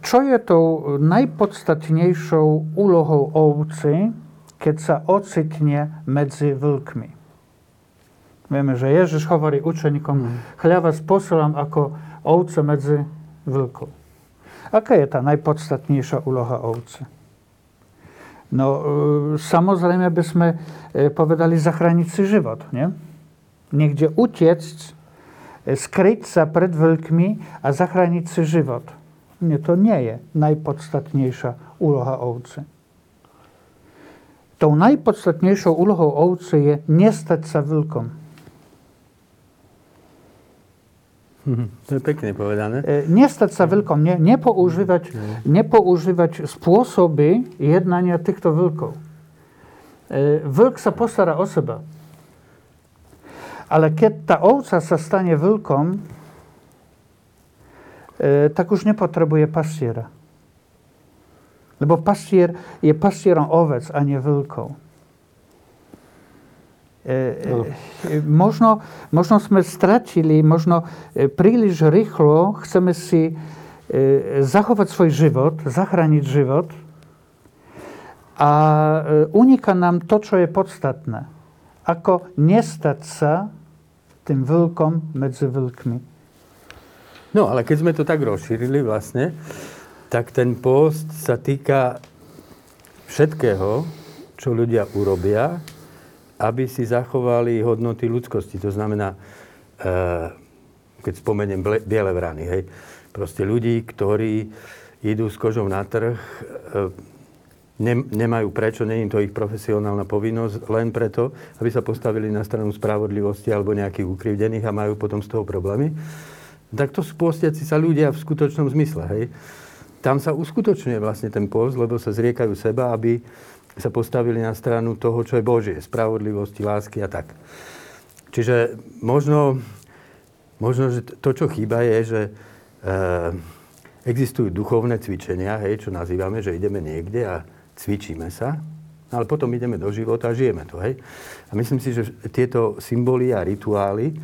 čo je tou najpodstatnejšou úlohou ovci, keď sa ocitne medzi vlkmi. Wiemy, że Jezus mówi uczniom, ja was posyłam jako owce między wilków. Jaka jest ta najpodstatniejsza uloha owcy? No, samozrejme byśmy powiedzieli zachronić si żywot, nie? Nigdzie uciec, skryć się przed wilkmi, a zachronić si żywot. Nie, to nie jest najpodstatniejsza uloha owcy. Tą najpodstatniejszą ulohą owcy jest nie stać się wilkom. To je pekne povedané. Nestať sa veľkom, nepoužívať spôsoby jednania týchto veľkov. Veľk sa postará o seba. Ale keď tá ovca sa stane veľkom, tak już nie potrzebuje pastiera. Lebo pastier jest pastierą owiec, a nie wilką. Možno sme stratili, možno príliš rýchlo chceme si zachovať svoj život, zachrániť život a uniká nám to, čo je podstatné. Ako nestať sa tým vlkom medzi vlkmi. No, ale keď sme to tak rozšírili vlastne, tak ten post sa týka všetkého, čo ľudia urobia, aby si zachovali hodnoty ľudskosti. To znamená, keď spomeniem biele vrany, hej, proste ľudí, ktorí idú s kožou na trh, nemajú prečo, nie je to ich profesionálna povinnosť, len preto, aby sa postavili na stranu spravodlivosti alebo nejakých ukrivdených a majú potom z toho problémy. Tak to sú postiaci sa ľudia v skutočnom zmysle, hej. Tam sa uskutočňuje vlastne ten post, lebo sa zriekajú seba, aby sa postavili na stranu toho, čo je Božie, spravodlivosti, lásky a tak. Čiže možno že to, čo chýba, je, že existujú duchovné cvičenia, hej, čo nazývame, že ideme niekde a cvičíme sa, ale potom ideme do života a žijeme to, hej. A myslím si, že tieto symboly a rituály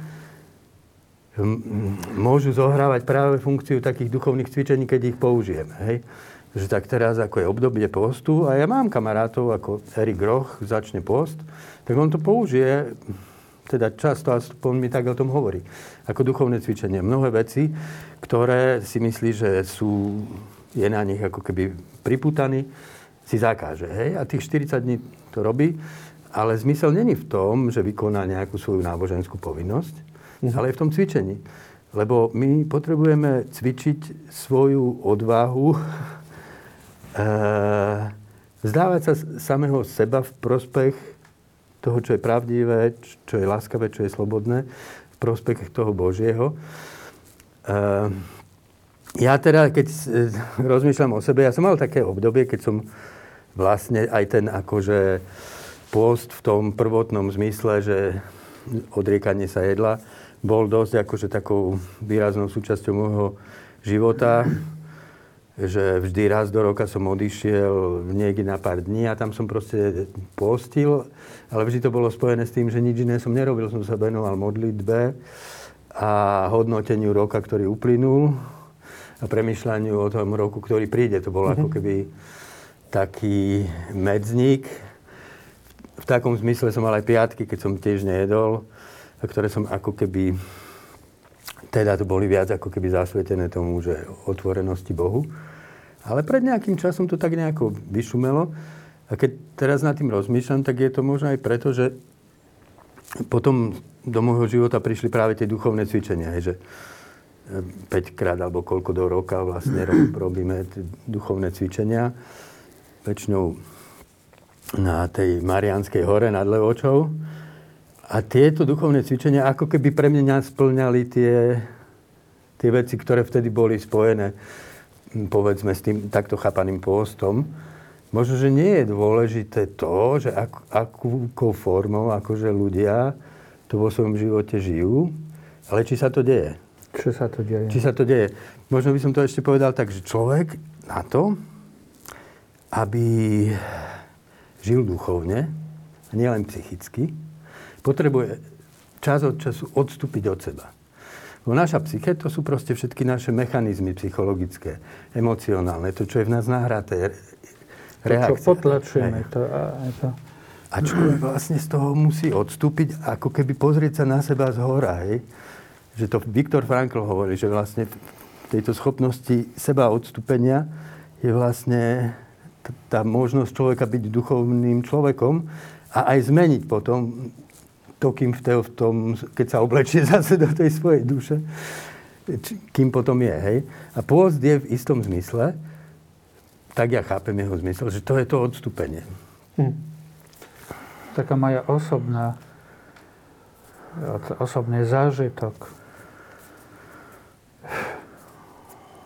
môžu zohrávať práve funkciu takých duchovných cvičení, keď ich použijeme, hej. Že tak teraz, ako je obdobie postu, a ja mám kamarátov, ako Erik Groch začne post, tak on to použije, teda často, a on mi tak o tom hovorí, ako duchovné cvičenie. Mnohé veci, ktoré si myslí, že sú, je na nich ako keby priputaný, si zakáže, hej? A tých 40 dní to robí, ale zmysel není v tom, že vykoná nejakú svoju náboženskú povinnosť, ale je v tom cvičení. Lebo my potrebujeme cvičiť svoju odvahu, vzdávať sa samého seba v prospech toho, čo je pravdivé, čo je láskavé, čo je slobodné, v prospech toho Božieho. Ja teda, keď rozmýšľam o sebe, ja som mal také obdobie, keď som vlastne aj ten akože post v tom prvotnom zmysle, že odriekanie sa jedla, bol dosť akože takou výraznou súčasťou môjho života, že vždy raz do roka som odišiel niekde na pár dní a tam som proste postil, ale vždy to bolo spojené s tým, že nič iné som nerobil, som sa venoval modlitbe a hodnoteniu roka, ktorý uplynul a premýšľaniu o tom roku, ktorý príde. To bol ako keby taký medzník. V takom zmysle som mal aj piatky, keď som tiež nejedol, ktoré som ako keby... Teda to boli viac ako keby zasvietené tomu, že otvorenosti Bohu. Ale pred nejakým časom to tak nejako vyšumelo. A keď teraz nad tým rozmýšľam, tak je to možno aj preto, že potom do môjho života prišli práve tie duchovné cvičenia. Že 5-krát alebo koľko do roka vlastne robíme duchovné cvičenia. Väčšinou na tej Marianskej hore nad Levočou. A tieto duchovné cvičenia ako keby pre mňa splňali tie veci, ktoré vtedy boli spojené, povedzme, s tým takto chápaným postom. Možno, že nie je dôležité to, že akúkou formou akože ľudia to vo svojom živote žijú, ale či sa to deje. Či sa to deje. Možno by som to ešte povedal tak, že človek na to, aby žil duchovne, a nielen psychicky, potrebuje čas od času odstúpiť od seba. Bo naša psyché, to sú proste všetky naše mechanizmy psychologické, emocionálne, to, čo je v nás nahraté, reakcie. To, čo potlačujeme. A človek vlastne z toho musí odstúpiť, ako keby pozrieť sa na seba zhora. Hej? Že to Viktor Frankl hovorí, že vlastne v tejto schopnosti seba odstúpenia je vlastne tá možnosť človeka byť duchovným človekom a aj zmeniť potom to, kým v tom, keď sa oblečie zase do tej svojej duše, kým potom je, hej. A pôst je v istom zmysle, tak ja chápem jeho zmysel, že to je to odstúpenie. Taká moja osobný zážitok.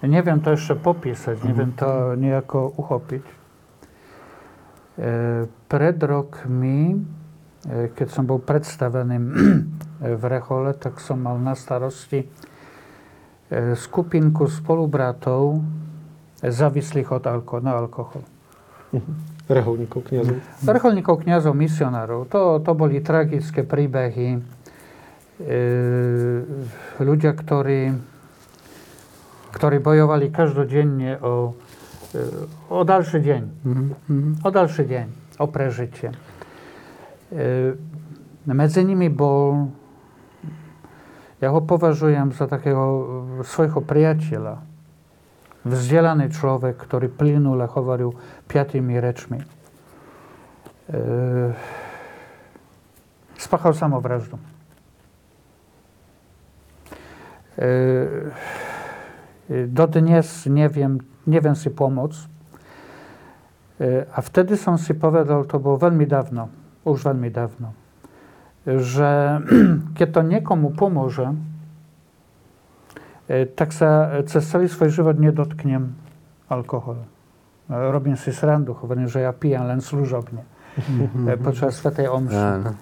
Neviem to ešte popísať, neviem to nejako uchopiť. Pred rokmi, keď som bol predstavený v Rechole, tak som mal na starosti skupinku spolubratov závislých na alkohol. Reholníkov kňazov. Reholníkov kňazov, misionárov. To boli tragické príbehy. Ľudia, ktorí bojovali každodenne o ďalší deň. O prežitie. Medzi nimi bol, ja ho považujem za takého svojho priateľa, vzdielaný človek, ktorý plynule hovoril piatými rečmi. Spáchal samovraždu. Dodnes nie wiem si pomóc. A wtedy som si povedal, to było veľmi dávno, że kiedy to niekomu pomoże, tak sa przez cały swój żywot nie dotknę alkoholu. Robię si srandu, mówię, że ja piję, len służobnie, podczas Świętej Omszy.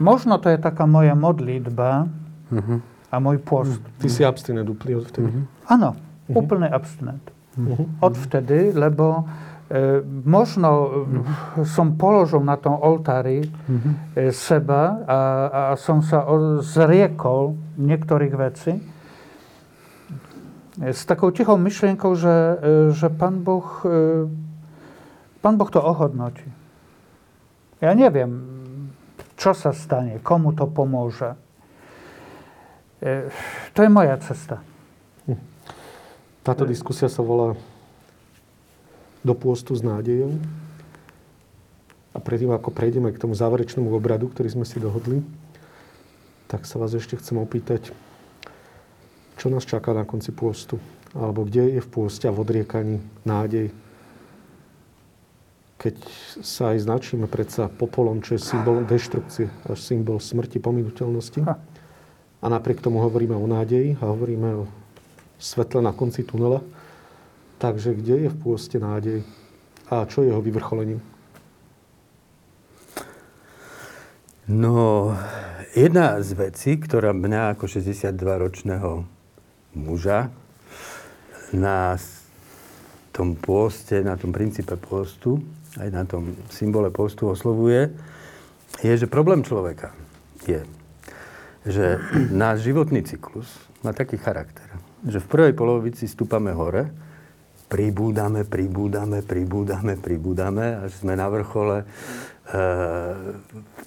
Można to jest taka moja modlitba, a mój post. Ty si abstynent od wtedy? Ano, úplny abstynent. Od wtedy, lebo można, są polożą na tą oltary seba, a są zrieką niektórych rzeczy, z taką cichą myślenką, że Pan Bóg to ochotnoci. Ja nie wiem, co się stanie, komu to pomoże. To je moja cesta. Táto diskusia sa volá Do pôstu s nádejou. A predtým, ako prejdeme k tomu záverečnému obradu, ktorý sme si dohodli, tak sa vás ešte chcem opýtať, čo nás čaká na konci pôstu? Alebo kde je v pôste a v odriekaní nádej? Keď sa aj značíme predsa popolom, čo je symbol deštrukcie, až symbol smrti, pominuteľnosti. A napriek tomu hovoríme o nádeji a hovoríme o svetle na konci tunela. Takže kde je v pôste nádej a čo je jeho vyvrcholením? No, jedna z vecí, ktorá mňa ako 62-ročného muža na tom pôste, na tom princípe pôstu, aj na tom symbole pôstu oslovuje, je, že problém človeka je, že náš životný cyklus má taký charakter, že v prvej polovici stúpame hore, pribúdame, až sme na vrchole,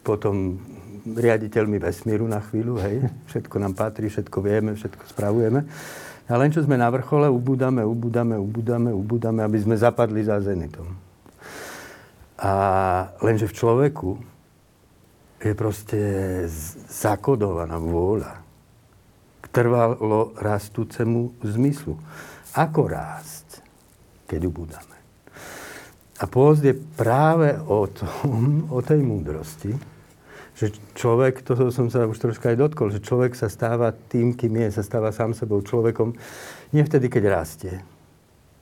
potom riaditeľmi vesmíru na chvíľu, hej, všetko nám patrí, všetko vieme, všetko spravujeme. A len čo sme na vrchole, ubúdame, aby sme zapadli za zenitom. A lenže v človeku je proste zakodovaná vôľa k trvalo rastúcemu zmyslu. Ako rásť, keď ubúdame? A pôst je práve o tej múdrosti, že človek, toho som sa už troška aj dotkol, že človek sa stáva tým, kým je, sa stáva sám sebou človekom, nie vtedy, keď rastie,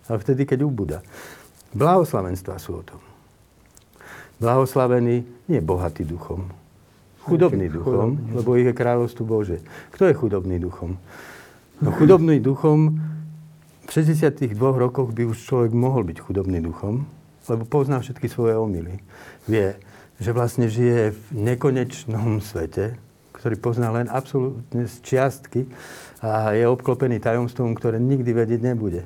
ale vtedy, keď ubúda. Blahoslavenstvá sú o tom. Blahoslavený nie bohatý duchom, chudobný duchom, lebo ich je kráľovstvo Božie. Kto je chudobný duchom? No chudobný duchom, v 62 rokoch by už človek mohol byť chudobný duchom, lebo pozná všetky svoje omily. Vie, že vlastne žije v nekonečnom svete, ktorý pozná len absolútne z čiastky a je obklopený tajomstvom, ktoré nikdy vedieť nebude.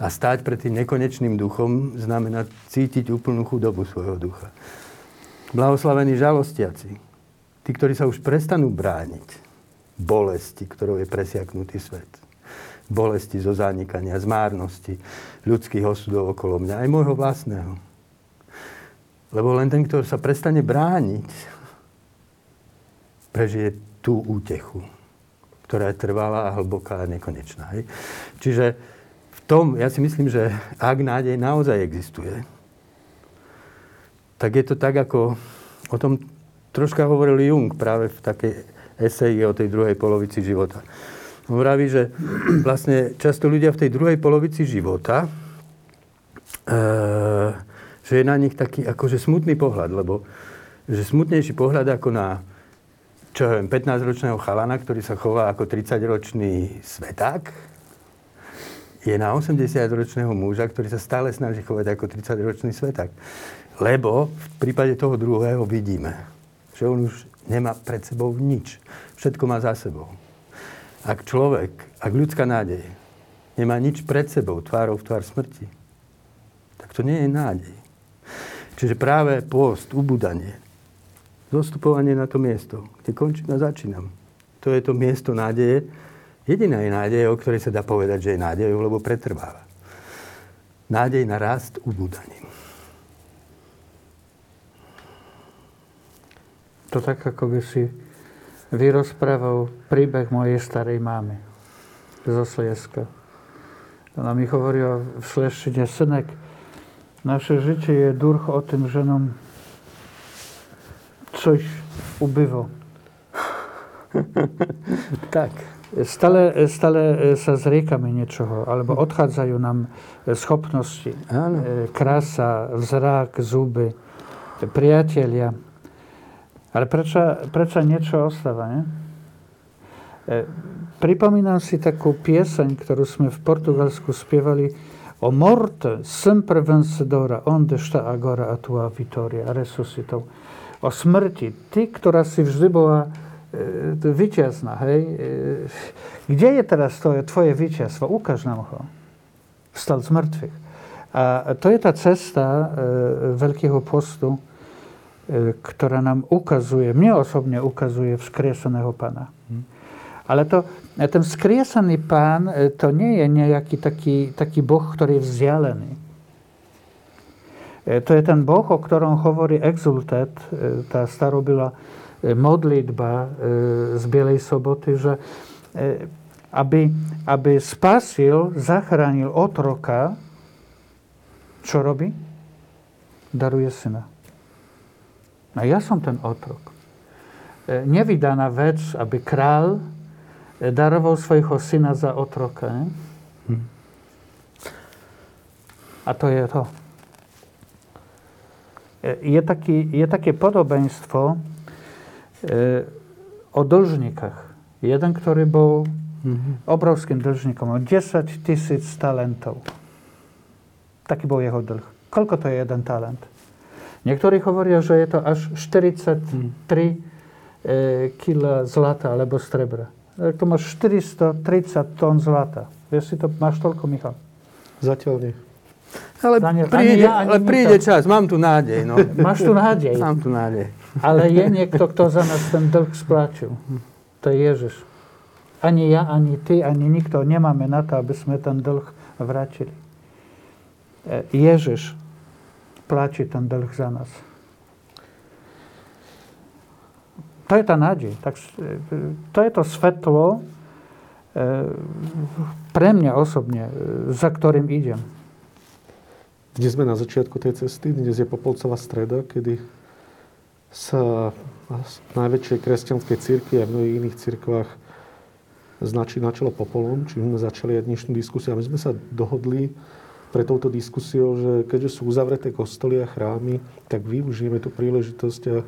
A stáť pred tým nekonečným duchom znamená cítiť úplnú chudobu svojho ducha. Blahoslavení žalostiaci, tí, ktorí sa už prestanú brániť bolesti, ktorou je presiaknutý svet. Bolesti zo zanikania, z márnosti, ľudských osudov okolo mňa, aj môjho vlastného. Lebo len ten, ktorý sa prestane brániť, prežije tú útechu, ktorá je trvalá a hlboká a nekonečná. Hej? Čiže v tom, ja si myslím, že ak nádej naozaj existuje, tak je to tak, ako o tom troška hovoril Jung práve v takej eseji o tej druhej polovici života. On vraví, že vlastne často ľudia v tej druhej polovici života, že je na nich taký akože smutný pohľad, lebo že smutnejší pohľad ako na čo viem, 15-ročného chalana, ktorý sa chová ako 30-ročný sveták, je na 80-ročného muža, ktorý sa stále snaží chovať ako 30-ročný sveták. Lebo v prípade toho druhého vidíme, že on už nemá pred sebou nič. Všetko má za sebou. Ak človek, ak ľudská nádej nemá nič pred sebou, tvárou v tvár smrti, tak to nie je nádej. Čiže práve pôst, ubúdanie, zostupovanie na to miesto, kde končím a začínam. To je to miesto nádeje. Jediná je nádej, o ktorej sa dá povedať, že je nádejou, lebo pretrváva. Nádej na rast ubúdaním. To tak, ako by si vyrozprával príbeh mojej starej mamy zo Slieska. Ona mi hovorila v šleščine: synek, naše życie je durch o tym, że nam coś ubywa. Tak. Stale sa zriekame niečoho, alebo odchádzajú nám schopnosti, krása, vzrak, zuby, priatelia. Ale prečo niečo ostáva, nie? Pripomínam si takú pieseň, ktorú sme v Portugalsku spievali: O morte sempre vencedora, onde está agora a tua vitória, a resuscitou. O smrti, ty, ktorá si vždy bola víťazná, hej? Kde je teraz tvoje víťazstvo? Ukáž nám ho. Vstal z mŕtvych. A to je tá cesta Veľkého postu, która nam ukazuje, mnie osobnie ukazuje wskrzesanego Pana. Ale to ten wskrzesany Pan to nie jest niejaki taki Bóg, który jest wzialeny. To jest ten Bóg, o którym mówi Exultet, ta starobyla modlitba z Białej Soboty, że aby spasił, zachranił otroka, co robi? Daruje syna. No ja som ten otrok. Nevydaná vec, aby král daroval svojho syna za otroka. Nie? A to je to. Je takie podobieństwo o dlžníkach. Jeden, który był obrovským dlžníkom, o 10 000 talentów. Taki był jeho dlh. Koľko to je jeden talent? Niektórzy mówią, że jest to aż 43 kg złota albo srebra. To masz 430 ton złota. Wiesz, to masz tylko, Michał. Zaciągnij. Ale przyjdzie czas, mam tu nadzieję. No. Masz tu nadzieję. Mam tu nadzieję. Ale jest niekto, kto za nas ten dług spłacił. To Jezus. Ani ja, ani ty, ani nikt nie mamy na to, abyśmy ten dług wrócili. Jezus płaci ten dług za nas. To jest ta nadzieja. To jest to światło pre mnie osobnie, za którym idę. Dnes sme na začiatku tej cesty, dnes je Popolcová streda, kedy sa v najväčšej kresťanskej cirkvi a v mnohých iných cirkvách značí na čelo popolom, čím sme začali aj dnešnú diskusiu. A my sme sa dohodli pre touto diskusiou, že keďže sú uzavreté kostoly a chrámy, tak využijeme tú príležitosť a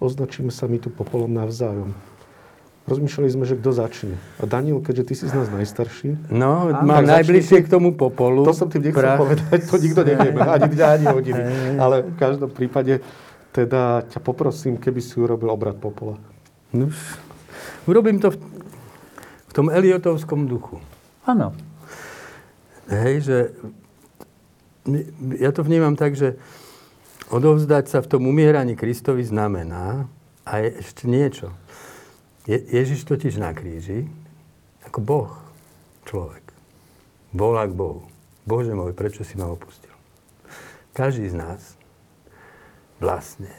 označíme sa my tu popolom navzájom. Rozmýšľali sme, že kto začne. A Daniel, keďže ty si z nás najstarší... No, mám najbližšie k tomu popolu. To som tým nechcel povedať, to nikto nevieme. Ani mňa, ani hodiny. Ale v každom prípade teda ťa poprosím, keby si urobil obrad popola. No, urobím to v tom Eliotovskom duchu. Áno. Hej, že ja to vnímam tak, že odovzdať sa v tom umieraní Kristovi znamená a ešte niečo. Ježiš totiž na kríži ako Boh, človek. Volá k Bohu. Bože môj, prečo si ma opustil? Každý z nás vlastne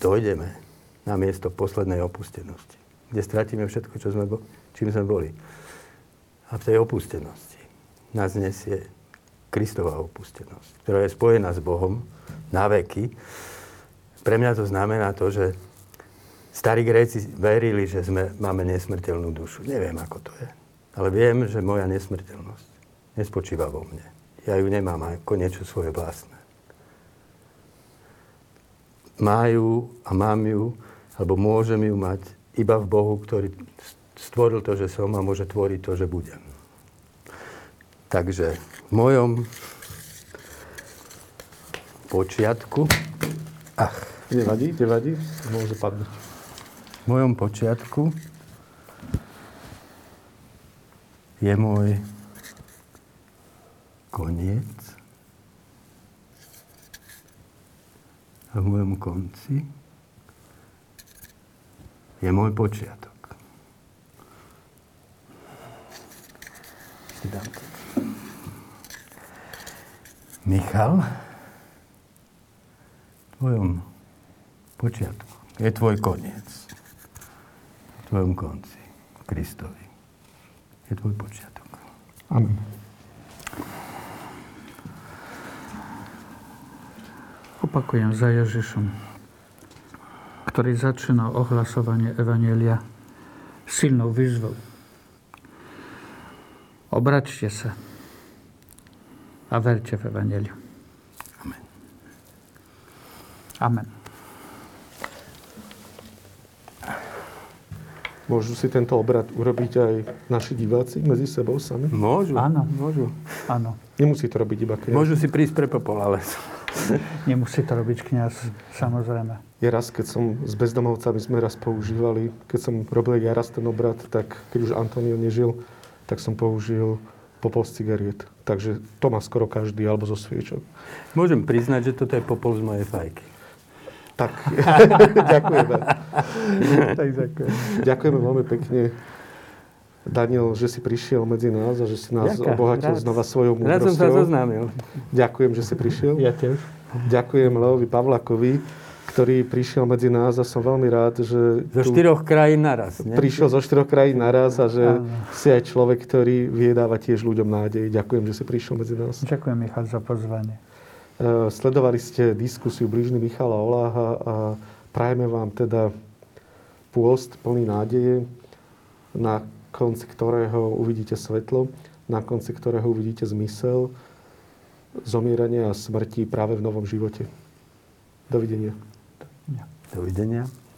dojdeme na miesto poslednej opustenosti, kde stratíme všetko, čo sme čím sme boli. A v tej opustenosti nás nesie Kristova opustenosť, ktorá je spojená s Bohom na veky. Pre mňa to znamená to, že starí Gréci verili, že máme nesmrteľnú dušu. Neviem, ako to je. Ale viem, že moja nesmrteľnosť nespočíva vo mne. Ja ju nemám ako niečo svoje vlastné. Mám ju a Lebo môžem ju mať iba v Bohu, ktorý stvoril to, že som a môže tvoriť to, že budem. Takže v mojom počiatku... Nevadí, môže padnúť. V mojom počiatku je môj koniec a v mojom konci je môj počiatok. Michal, v tvojom počiatku je tvoj koniec. V tvojom konci, Kristovi, je tvoj počiatok. Amen. Opakujem za Ježišom, ktorý začínal ohlasovanie Evanjelia silnou výzvou. Obraťte sa a verte v Evanjeliu. Amen. Amen. Môžu si tento obrad urobiť aj naši diváci medzi sebou sami? Môžu. Áno. Môžu. Áno. Nemusí to robiť iba kňaz. Môžu si prísť pre popol, ale... Nemusí to robiť kňaz, samozrejme. Ja raz, keď som s bezdomovcami sme raz používali, keď som robil ja raz ten obrad, tak keď už Antonio nežil, tak som použil popol z cigariet. Takže to má skoro každý, alebo zo sviečok. Môžem priznať, že toto je popol z mojej fajky. Tak. Ďakujeme. Ďakujeme veľmi pekne, Daniel, že si prišiel medzi nás a že si nás obohatil znova svojou múdrosťou. Rád som sa zoznámil. Ďakujem, že si prišiel. Ja tiež. Ďakujem Leovi Pavlakovi, ktorý prišiel medzi nás a som veľmi rád, že... Zo štyroch krajín naraz, nie? Prišiel zo štyroch krajín naraz a že si aj človek, ktorý vie dávať tiež ľuďom nádej. Ďakujem, že si prišiel medzi nás. Ďakujem, Michal, za pozvanie. Sledovali ste diskusiu blížny Michala Oláha a prajeme vám teda pôst plný nádeje, na konci ktorého uvidíte svetlo, na konci ktorého uvidíte zmysel, zomierania a smrti práve v novom živote. Dovidenia. Dovidenia.